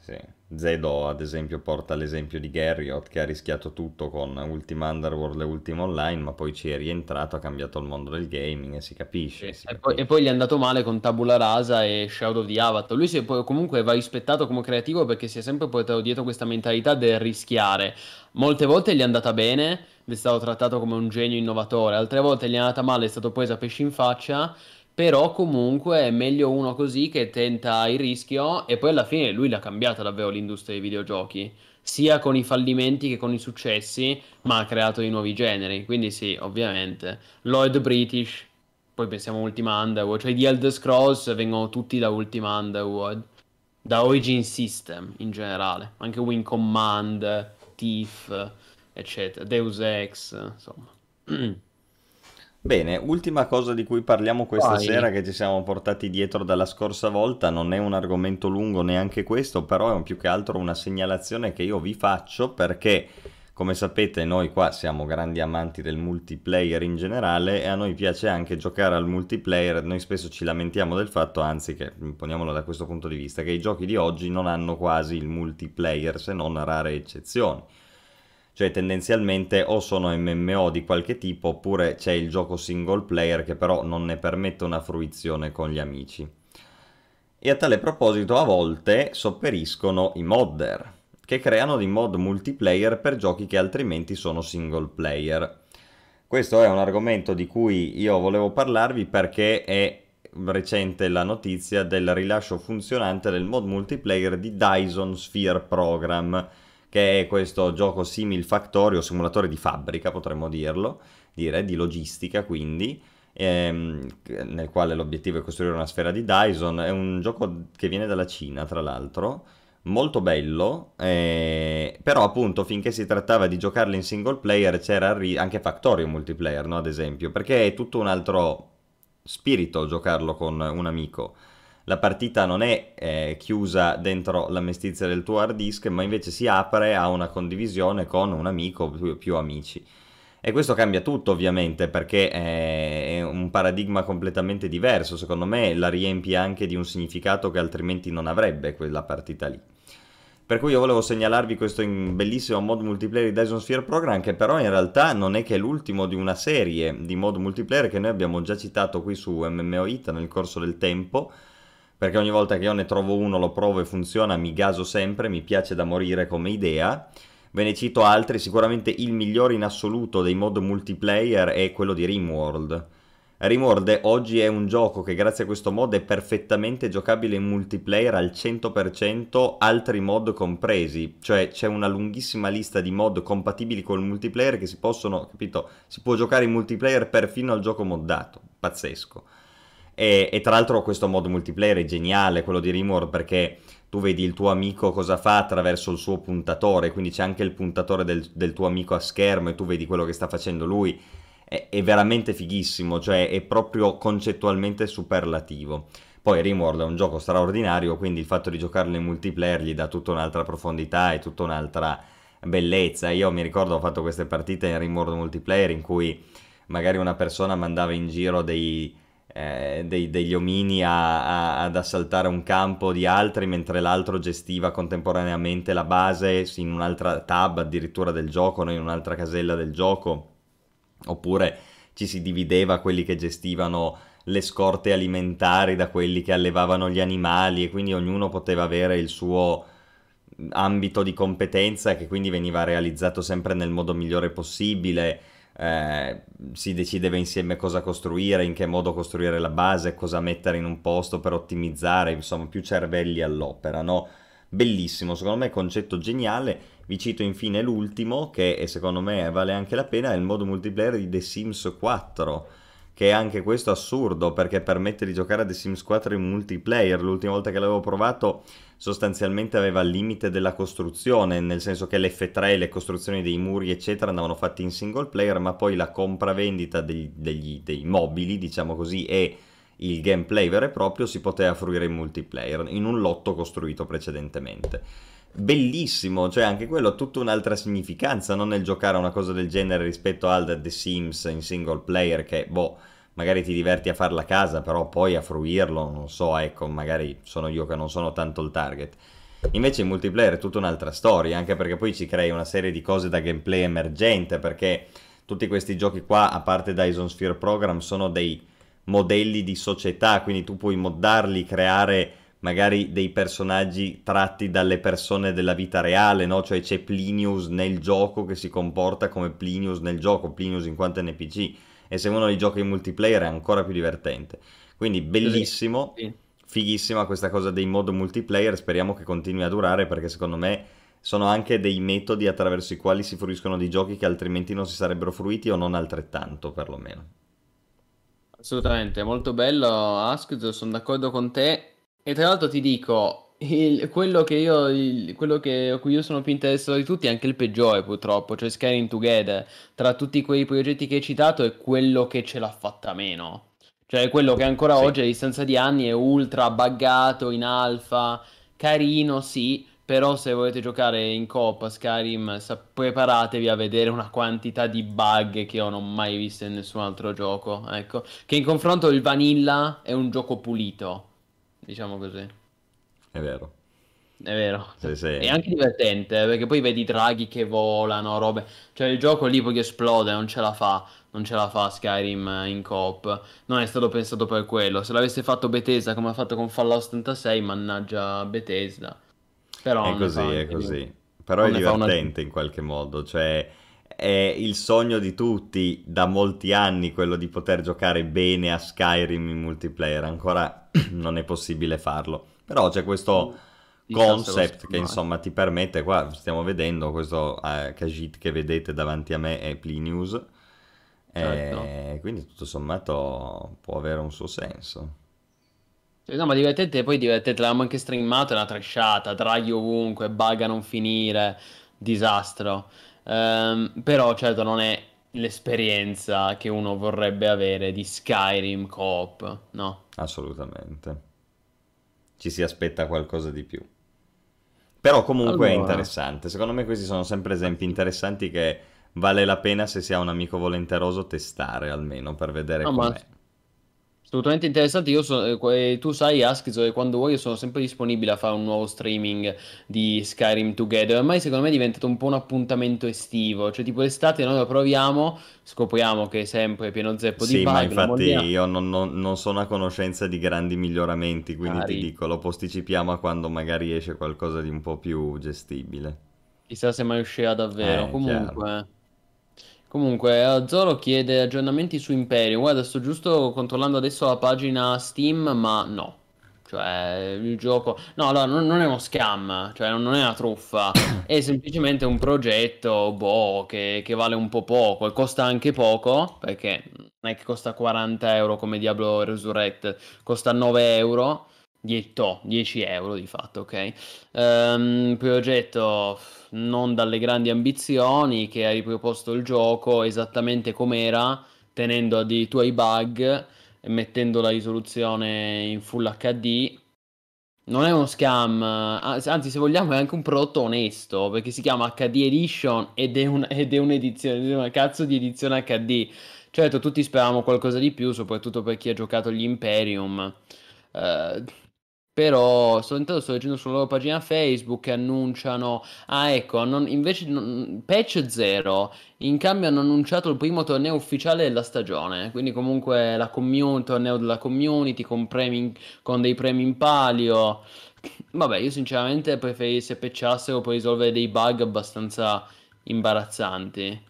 Sì, Zedo ad esempio porta l'esempio di Garriott, che ha rischiato tutto con Ultima Underworld e Ultima Online, ma poi ci è rientrato, ha cambiato il mondo del gaming e si capisce. Sì, e poi gli è andato male con Tabula Rasa e Shadow of the Avatar. Lui comunque va rispettato come creativo perché si è sempre portato dietro questa mentalità del rischiare. Molte volte gli è andata bene, è stato trattato come un genio innovatore, altre volte gli è andata male, è stato preso a pesci in faccia. Però comunque è meglio uno così che tenta il rischio, e poi alla fine lui l'ha cambiata davvero l'industria dei videogiochi, sia con i fallimenti che con i successi, ma ha creato i nuovi generi, quindi sì, ovviamente. Lloyd British, poi pensiamo a Ultima Underworld, cioè gli Elder Scrolls vengono tutti da Ultima Underworld, da Origin System in generale, anche Wing Command, Thief, eccetera, Deus Ex, insomma. Bene, ultima cosa di cui parliamo questa sera, che ci siamo portati dietro dalla scorsa volta, non è un argomento lungo neanche questo, però è più che altro una segnalazione che io vi faccio, perché come sapete noi qua siamo grandi amanti del multiplayer in generale, e a noi piace anche giocare al multiplayer. Noi spesso ci lamentiamo del fatto, anzi, che poniamolo da questo punto di vista, che i giochi di oggi non hanno quasi il multiplayer, se non rare eccezioni. Cioè tendenzialmente o sono MMO di qualche tipo, oppure c'è il gioco single player che però non ne permette una fruizione con gli amici. E a tale proposito a volte sopperiscono i modder, che creano dei mod multiplayer per giochi che altrimenti sono single player. Questo è un argomento di cui io volevo parlarvi perché è recente la notizia del rilascio funzionante del mod multiplayer di Dyson Sphere Program, che è questo gioco simulfactorio, simulatore di fabbrica potremmo dire, di logistica quindi, nel quale l'obiettivo è costruire una sfera di Dyson. È un gioco che viene dalla Cina, tra l'altro, molto bello, però appunto finché si trattava di giocarlo in single player c'era anche Factorio multiplayer, no? Ad esempio, perché è tutto un altro spirito giocarlo con un amico. La partita non è chiusa dentro la mestizia del tuo hard disk, ma invece si apre a una condivisione con un amico o più amici. E questo cambia tutto ovviamente, perché è un paradigma completamente diverso. Secondo me la riempie anche di un significato che altrimenti non avrebbe quella partita lì. Per cui io volevo segnalarvi questo bellissimo mod multiplayer di Dyson Sphere Program, che però in realtà non è che è l'ultimo di una serie di mod multiplayer che noi abbiamo già citato qui su MMOIT nel corso del tempo, perché ogni volta che io ne trovo uno, lo provo e funziona, mi gaso sempre, mi piace da morire come idea. Ve ne cito altri, sicuramente il migliore in assoluto dei mod multiplayer è quello di Rimworld, Rimworld oggi è un gioco che grazie a questo mod è perfettamente giocabile in multiplayer al 100%, altri mod compresi, cioè c'è una lunghissima lista di mod compatibili col multiplayer che si possono, capito? Si può giocare in multiplayer perfino al gioco moddato, pazzesco. E tra l'altro questo mod multiplayer è geniale, quello di Rimworld, perché tu vedi il tuo amico cosa fa attraverso il suo puntatore, quindi c'è anche il puntatore del tuo amico a schermo e tu vedi quello che sta facendo lui. È veramente fighissimo, cioè è proprio concettualmente superlativo. Poi Rimworld è un gioco straordinario, quindi il fatto di giocarlo in multiplayer gli dà tutta un'altra profondità e tutta un'altra bellezza. Io mi ricordo ho fatto queste partite in Rimworld multiplayer in cui magari una persona mandava in giro degli omini ad assaltare un campo di altri, mentre l'altro gestiva contemporaneamente la base in un'altra tab addirittura del gioco, no? In un'altra casella del gioco. Oppure ci si divideva quelli che gestivano le scorte alimentari da quelli che allevavano gli animali, e quindi ognuno poteva avere il suo ambito di competenza, che quindi veniva realizzato sempre nel modo migliore possibile. Si decideva insieme cosa costruire, in che modo costruire la base, cosa mettere in un posto per ottimizzare, insomma più cervelli all'opera, no? Bellissimo, secondo me concetto geniale. Vi cito infine l'ultimo, che secondo me vale anche la pena, è il modo multiplayer di The Sims 4, che è anche questo assurdo, perché permette di giocare a The Sims 4 in multiplayer. L'ultima volta che l'avevo provato sostanzialmente aveva il limite della costruzione, nel senso che l'F3, le costruzioni dei muri eccetera andavano fatte in single player, ma poi la compravendita dei mobili, diciamo così, e il gameplay vero e proprio si poteva fruire in multiplayer, in un lotto costruito precedentemente. Bellissimo, cioè anche quello ha tutta un'altra significanza, non nel giocare a una cosa del genere rispetto al The Sims in single player, che boh, magari ti diverti a farla a casa, però poi a fruirlo, non so, ecco, magari sono io che non sono tanto il target. Invece in multiplayer è tutta un'altra storia, anche perché poi ci crei una serie di cose da gameplay emergente, perché tutti questi giochi qua, a parte Dyson Sphere Program, sono dei modelli di società, quindi tu puoi moddarli, creare magari dei personaggi tratti dalle persone della vita reale, no? Cioè c'è Plinius nel gioco che si comporta come Plinius nel gioco, Plinius in quanto NPC, e se uno li gioca in multiplayer è ancora più divertente. Quindi bellissimo, sì. Fighissima questa cosa dei mod multiplayer, speriamo che continui a durare, perché secondo me sono anche dei metodi attraverso i quali si fruiscono di giochi che altrimenti non si sarebbero fruiti, o non altrettanto perlomeno. Assolutamente, molto bello Ask, sono d'accordo con te. E tra l'altro ti dico, quello a cui io sono più interessato di tutti è anche il peggiore purtroppo, cioè Skyrim Together, tra tutti quei progetti che hai citato è quello che ce l'ha fatta meno, cioè quello che ancora oggi a distanza di anni è ultra buggato, in alfa, carino sì, però se volete giocare in coop a Skyrim preparatevi a vedere una quantità di bug che io non ho mai visto in nessun altro gioco, ecco, che in confronto il Vanilla è un gioco pulito. Diciamo così. È vero. È vero. Sì, sì. È anche divertente, perché poi vedi i draghi che volano, robe. Cioè il gioco lì poi esplode, non ce la fa. Non ce la fa Skyrim in coop. Non è stato pensato per quello. Se l'avesse fatto Bethesda come ha fatto con Fallout 76, mannaggia Bethesda. Però è così. Però è divertente in qualche modo, cioè è il sogno di tutti da molti anni quello di poter giocare bene a Skyrim in multiplayer, ancora non è possibile farlo, però c'è questo concept che insomma ti permette, qua stiamo vedendo questo Khajiit che vedete davanti a me è Plinius, certo. Quindi tutto sommato può avere un suo senso. No, ma divertente, poi divertente, l'abbiamo anche streamato, è una trashata, draghi ovunque, bug a non finire, disastro. Però certo non è l'esperienza che uno vorrebbe avere di Skyrim coop, no? Assolutamente. Ci si aspetta qualcosa di più. Però comunque allora è interessante. Secondo me questi sono sempre esempi interessanti che vale la pena, se si ha un amico volenteroso, testare almeno per vedere com'è. Assolutamente interessante. Io tu sai Askizo che quando vuoi io sono sempre disponibile a fare un nuovo streaming di Skyrim Together, ormai secondo me è diventato un po' un appuntamento estivo, cioè tipo l'estate noi lo proviamo, scopriamo che è sempre pieno zeppo di bug. Sì, ma infatti io non sono a conoscenza di grandi miglioramenti, quindi ti dico, lo posticipiamo a quando magari esce qualcosa di un po' più gestibile. Chissà se mai uscirà davvero, comunque... Chiaro. Comunque, Zoro chiede aggiornamenti su Imperium. Guarda, sto giusto controllando adesso la pagina Steam, ma no. Cioè, il gioco... No, allora, non è uno scam, cioè non è una truffa. È semplicemente un progetto, boh, che vale un po' poco. E costa anche poco, perché non è che costa 40 euro come Diablo Resurrected. Costa 9 euro, 10 euro di fatto, ok? Progetto non dalle grandi ambizioni, che ha riproposto il gioco esattamente com'era, tenendo addirittura i bug e mettendo la risoluzione in full HD. Non è uno scam, anzi, se vogliamo è anche un prodotto onesto, perché si chiama HD Edition ed è un'edizione, una cazzo di edizione HD. Certo, tutti speravamo qualcosa di più, soprattutto per chi ha giocato gli Imperium. Però sto leggendo sulla loro pagina Facebook che annunciano, patch 0, in cambio hanno annunciato il primo torneo ufficiale della stagione, quindi comunque torneo della community con dei premi in palio. Vabbè, io sinceramente preferirei se patchassero per risolvere dei bug abbastanza imbarazzanti.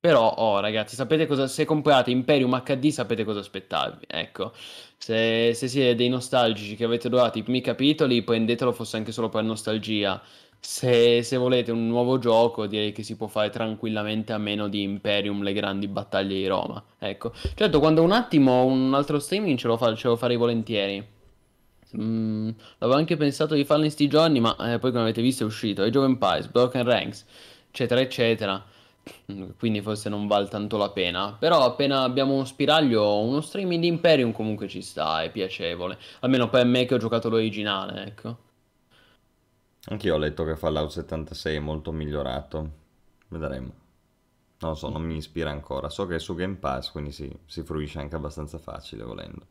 Però, oh ragazzi, sapete cosa, se comprate Imperium HD sapete cosa aspettarvi, ecco. Se siete dei nostalgici che avete adorato i primi capitoli, prendetelo fosse anche solo per nostalgia. Se volete un nuovo gioco, direi che si può fare tranquillamente a meno di Imperium, le grandi battaglie di Roma, ecco. Certo, quando un attimo, un altro streaming ce lo farei volentieri. L'avevo anche pensato di farlo in sti giorni, ma poi come avete visto è uscito Age of Empires, Broken Ranks, eccetera, eccetera. Quindi forse non vale tanto la pena. Però appena abbiamo uno spiraglio, uno streaming di Imperium comunque ci sta, è piacevole. Almeno per me che ho giocato l'originale, ecco. Anch'io ho letto che Fallout 76 è molto migliorato. Vedremo. Non lo so, non mi ispira ancora. So che è su Game Pass, quindi si fruisce anche abbastanza facile volendo.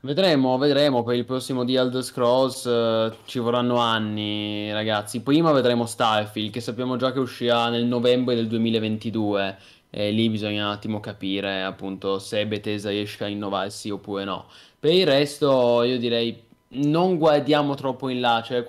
Vedremo, per il prossimo The Elder Scrolls ci vorranno anni, ragazzi. Prima vedremo Starfield, che sappiamo già che uscirà nel novembre del 2022. E lì bisogna un attimo capire appunto se Bethesda riesce a innovarsi oppure no. Per il resto io direi non guardiamo troppo in là, cioè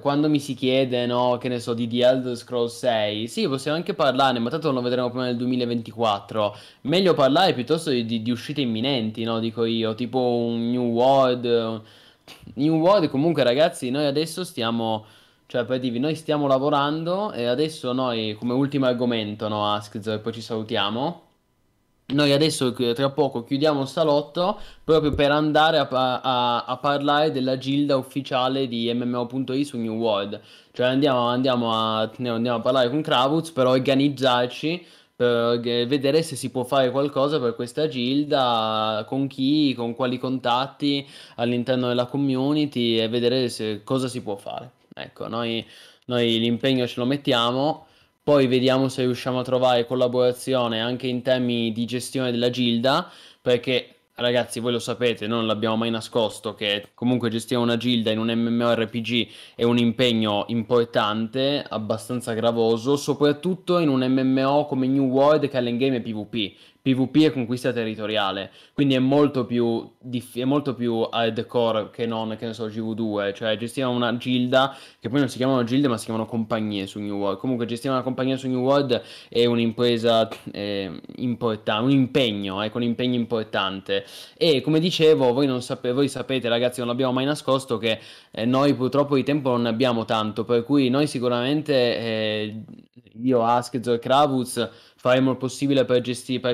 quando mi si chiede, no, che ne so, di The Elder Scrolls 6, sì, possiamo anche parlarne, ma tanto non lo vedremo prima del 2024. Meglio parlare piuttosto di uscite imminenti, no, dico io, tipo un New World. New World, comunque, ragazzi, noi adesso stiamo, cioè, per dirvi, noi stiamo lavorando, e adesso noi, come ultimo argomento, no, Askz, e poi ci salutiamo. Noi adesso tra poco chiudiamo il salotto proprio per andare a parlare della gilda ufficiale di MMO.it su New World. Cioè andiamo a parlare con Kravuz per organizzarci, per vedere se si può fare qualcosa per questa gilda, con chi, con quali contatti all'interno della community, e vedere cosa si può fare. Ecco, noi l'impegno ce lo mettiamo. Poi vediamo se riusciamo a trovare collaborazione anche in termini di gestione della gilda, perché ragazzi voi lo sapete, non l'abbiamo mai nascosto, che comunque gestire una gilda in un MMORPG è un impegno importante, abbastanza gravoso, soprattutto in un MMO come New World, che all'endgame è PvP. PvP è conquista territoriale, quindi è molto più hardcore che non, che ne so, GW2, cioè gestiamo una gilda, che poi non si chiamano gilde ma si chiamano compagnie su New World. Comunque gestiamo una compagnia su New World è un'impresa importante, un impegno, ecco, un impegno importante. E come dicevo, voi sapete ragazzi, non l'abbiamo mai nascosto, che noi purtroppo di tempo non ne abbiamo tanto, per cui noi sicuramente, io, Askz e Kravuz, faremo il possibile per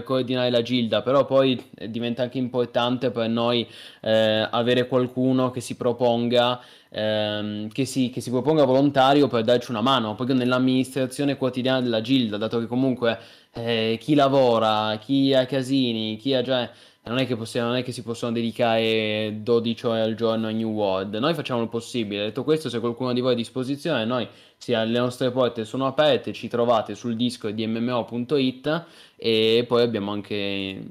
coordinare la gilda, però poi diventa anche importante per noi avere qualcuno che si proponga, che si proponga volontario per darci una mano, proprio nell'amministrazione quotidiana della gilda, dato che comunque chi lavora, chi ha casini, chi ha già... Non è che si possono dedicare 12 ore al giorno a New World. Noi facciamo il possibile. Detto questo, se qualcuno di voi è a disposizione, le nostre porte sono aperte, ci trovate sul Discord di mmo.it, e poi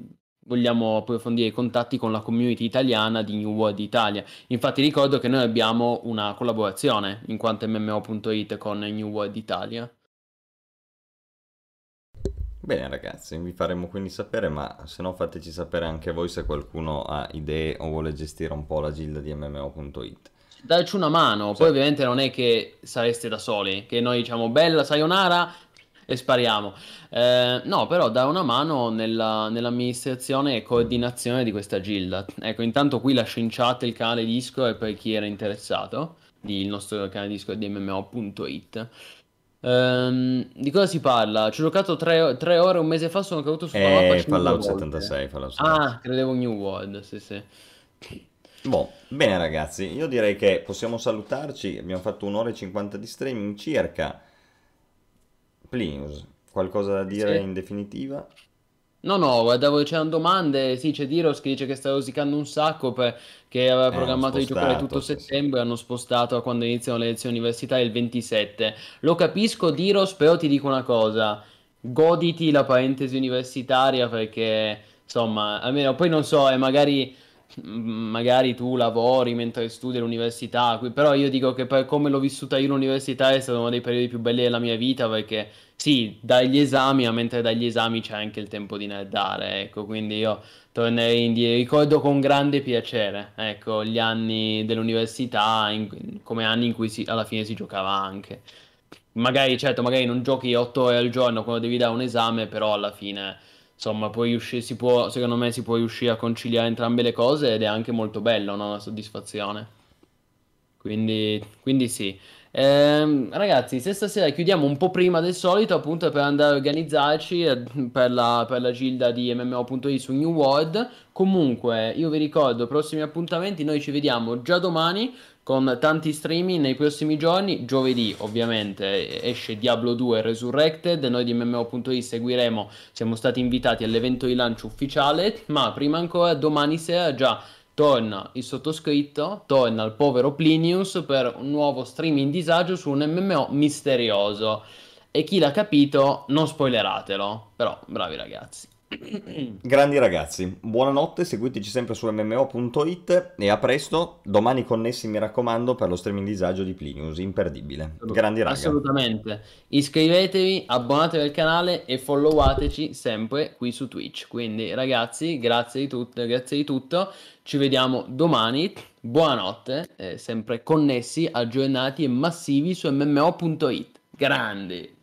vogliamo approfondire i contatti con la community italiana di New World Italia. Infatti ricordo che noi abbiamo una collaborazione in quanto mmo.it con New World Italia. Bene ragazzi, vi faremo quindi sapere, ma se no fateci sapere anche voi se qualcuno ha idee o vuole gestire un po' la gilda di MMO.it. Darci una mano, sì. Poi ovviamente non è che sareste da soli, che noi diciamo bella sayonara e spariamo. No, però dà una mano nell'amministrazione e coordinazione di questa gilda. Ecco, intanto qui lascio in chat il canale Discord e per chi era interessato, il nostro canale Discord di mmo.it. Di cosa si parla? Ci ho giocato 3 ore un mese fa, sono caduto su Fallout 76. Ah, credevo New World, sì sì. Boh, bene ragazzi, io direi che possiamo salutarci, abbiamo fatto 1 ora e 50 di streaming circa. Plinius, qualcosa da dire in definitiva? No, guardavo, c'erano domande. Sì, c'è Diros che dice che sta rosicando un sacco perché aveva programmato di giocare tutto settembre, hanno spostato a quando iniziano le lezioni universitarie il 27. Lo capisco Diros, però ti dico una cosa, goditi la parentesi universitaria perché insomma, almeno poi non so, magari tu lavori mentre studi all'università, però io dico che per come l'ho vissuta io l'università è stato uno dei periodi più belli della mia vita, perché sì, dai gli esami, ma mentre dagli esami c'è anche il tempo di nerdare, ecco, quindi io tornerei indietro, ricordo con grande piacere, ecco, gli anni dell'università come anni in cui alla fine si giocava anche, magari certo, magari non giochi 8 ore al giorno quando devi dare un esame, però alla fine... Insomma, secondo me si può riuscire a conciliare entrambe le cose ed è anche molto bello, no? Una soddisfazione. Quindi sì. Ragazzi, se stasera chiudiamo un po' prima del solito, appunto per andare a organizzarci per la gilda di MMO.it su New World. Comunque, io vi ricordo, prossimi appuntamenti, noi ci vediamo già domani con tanti streaming nei prossimi giorni. Giovedì ovviamente esce Diablo 2 Resurrected, noi di MMO.it seguiremo, siamo stati invitati all'evento di lancio ufficiale, ma prima ancora domani sera già torna il sottoscritto, torna il povero Plinius per un nuovo streaming in disagio su un MMO misterioso, e chi l'ha capito non spoileratelo, però bravi ragazzi. Grandi ragazzi, buonanotte, seguiteci sempre su mmo.it e a presto, domani connessi mi raccomando per lo streaming disagio di Plinius, imperdibile. Grandi ragazzi. Assolutamente, iscrivetevi, abbonatevi al canale e followateci sempre qui su Twitch, quindi ragazzi grazie di tutto, ci vediamo domani, buonanotte, sempre connessi, aggiornati e massivi su mmo.it, grandi!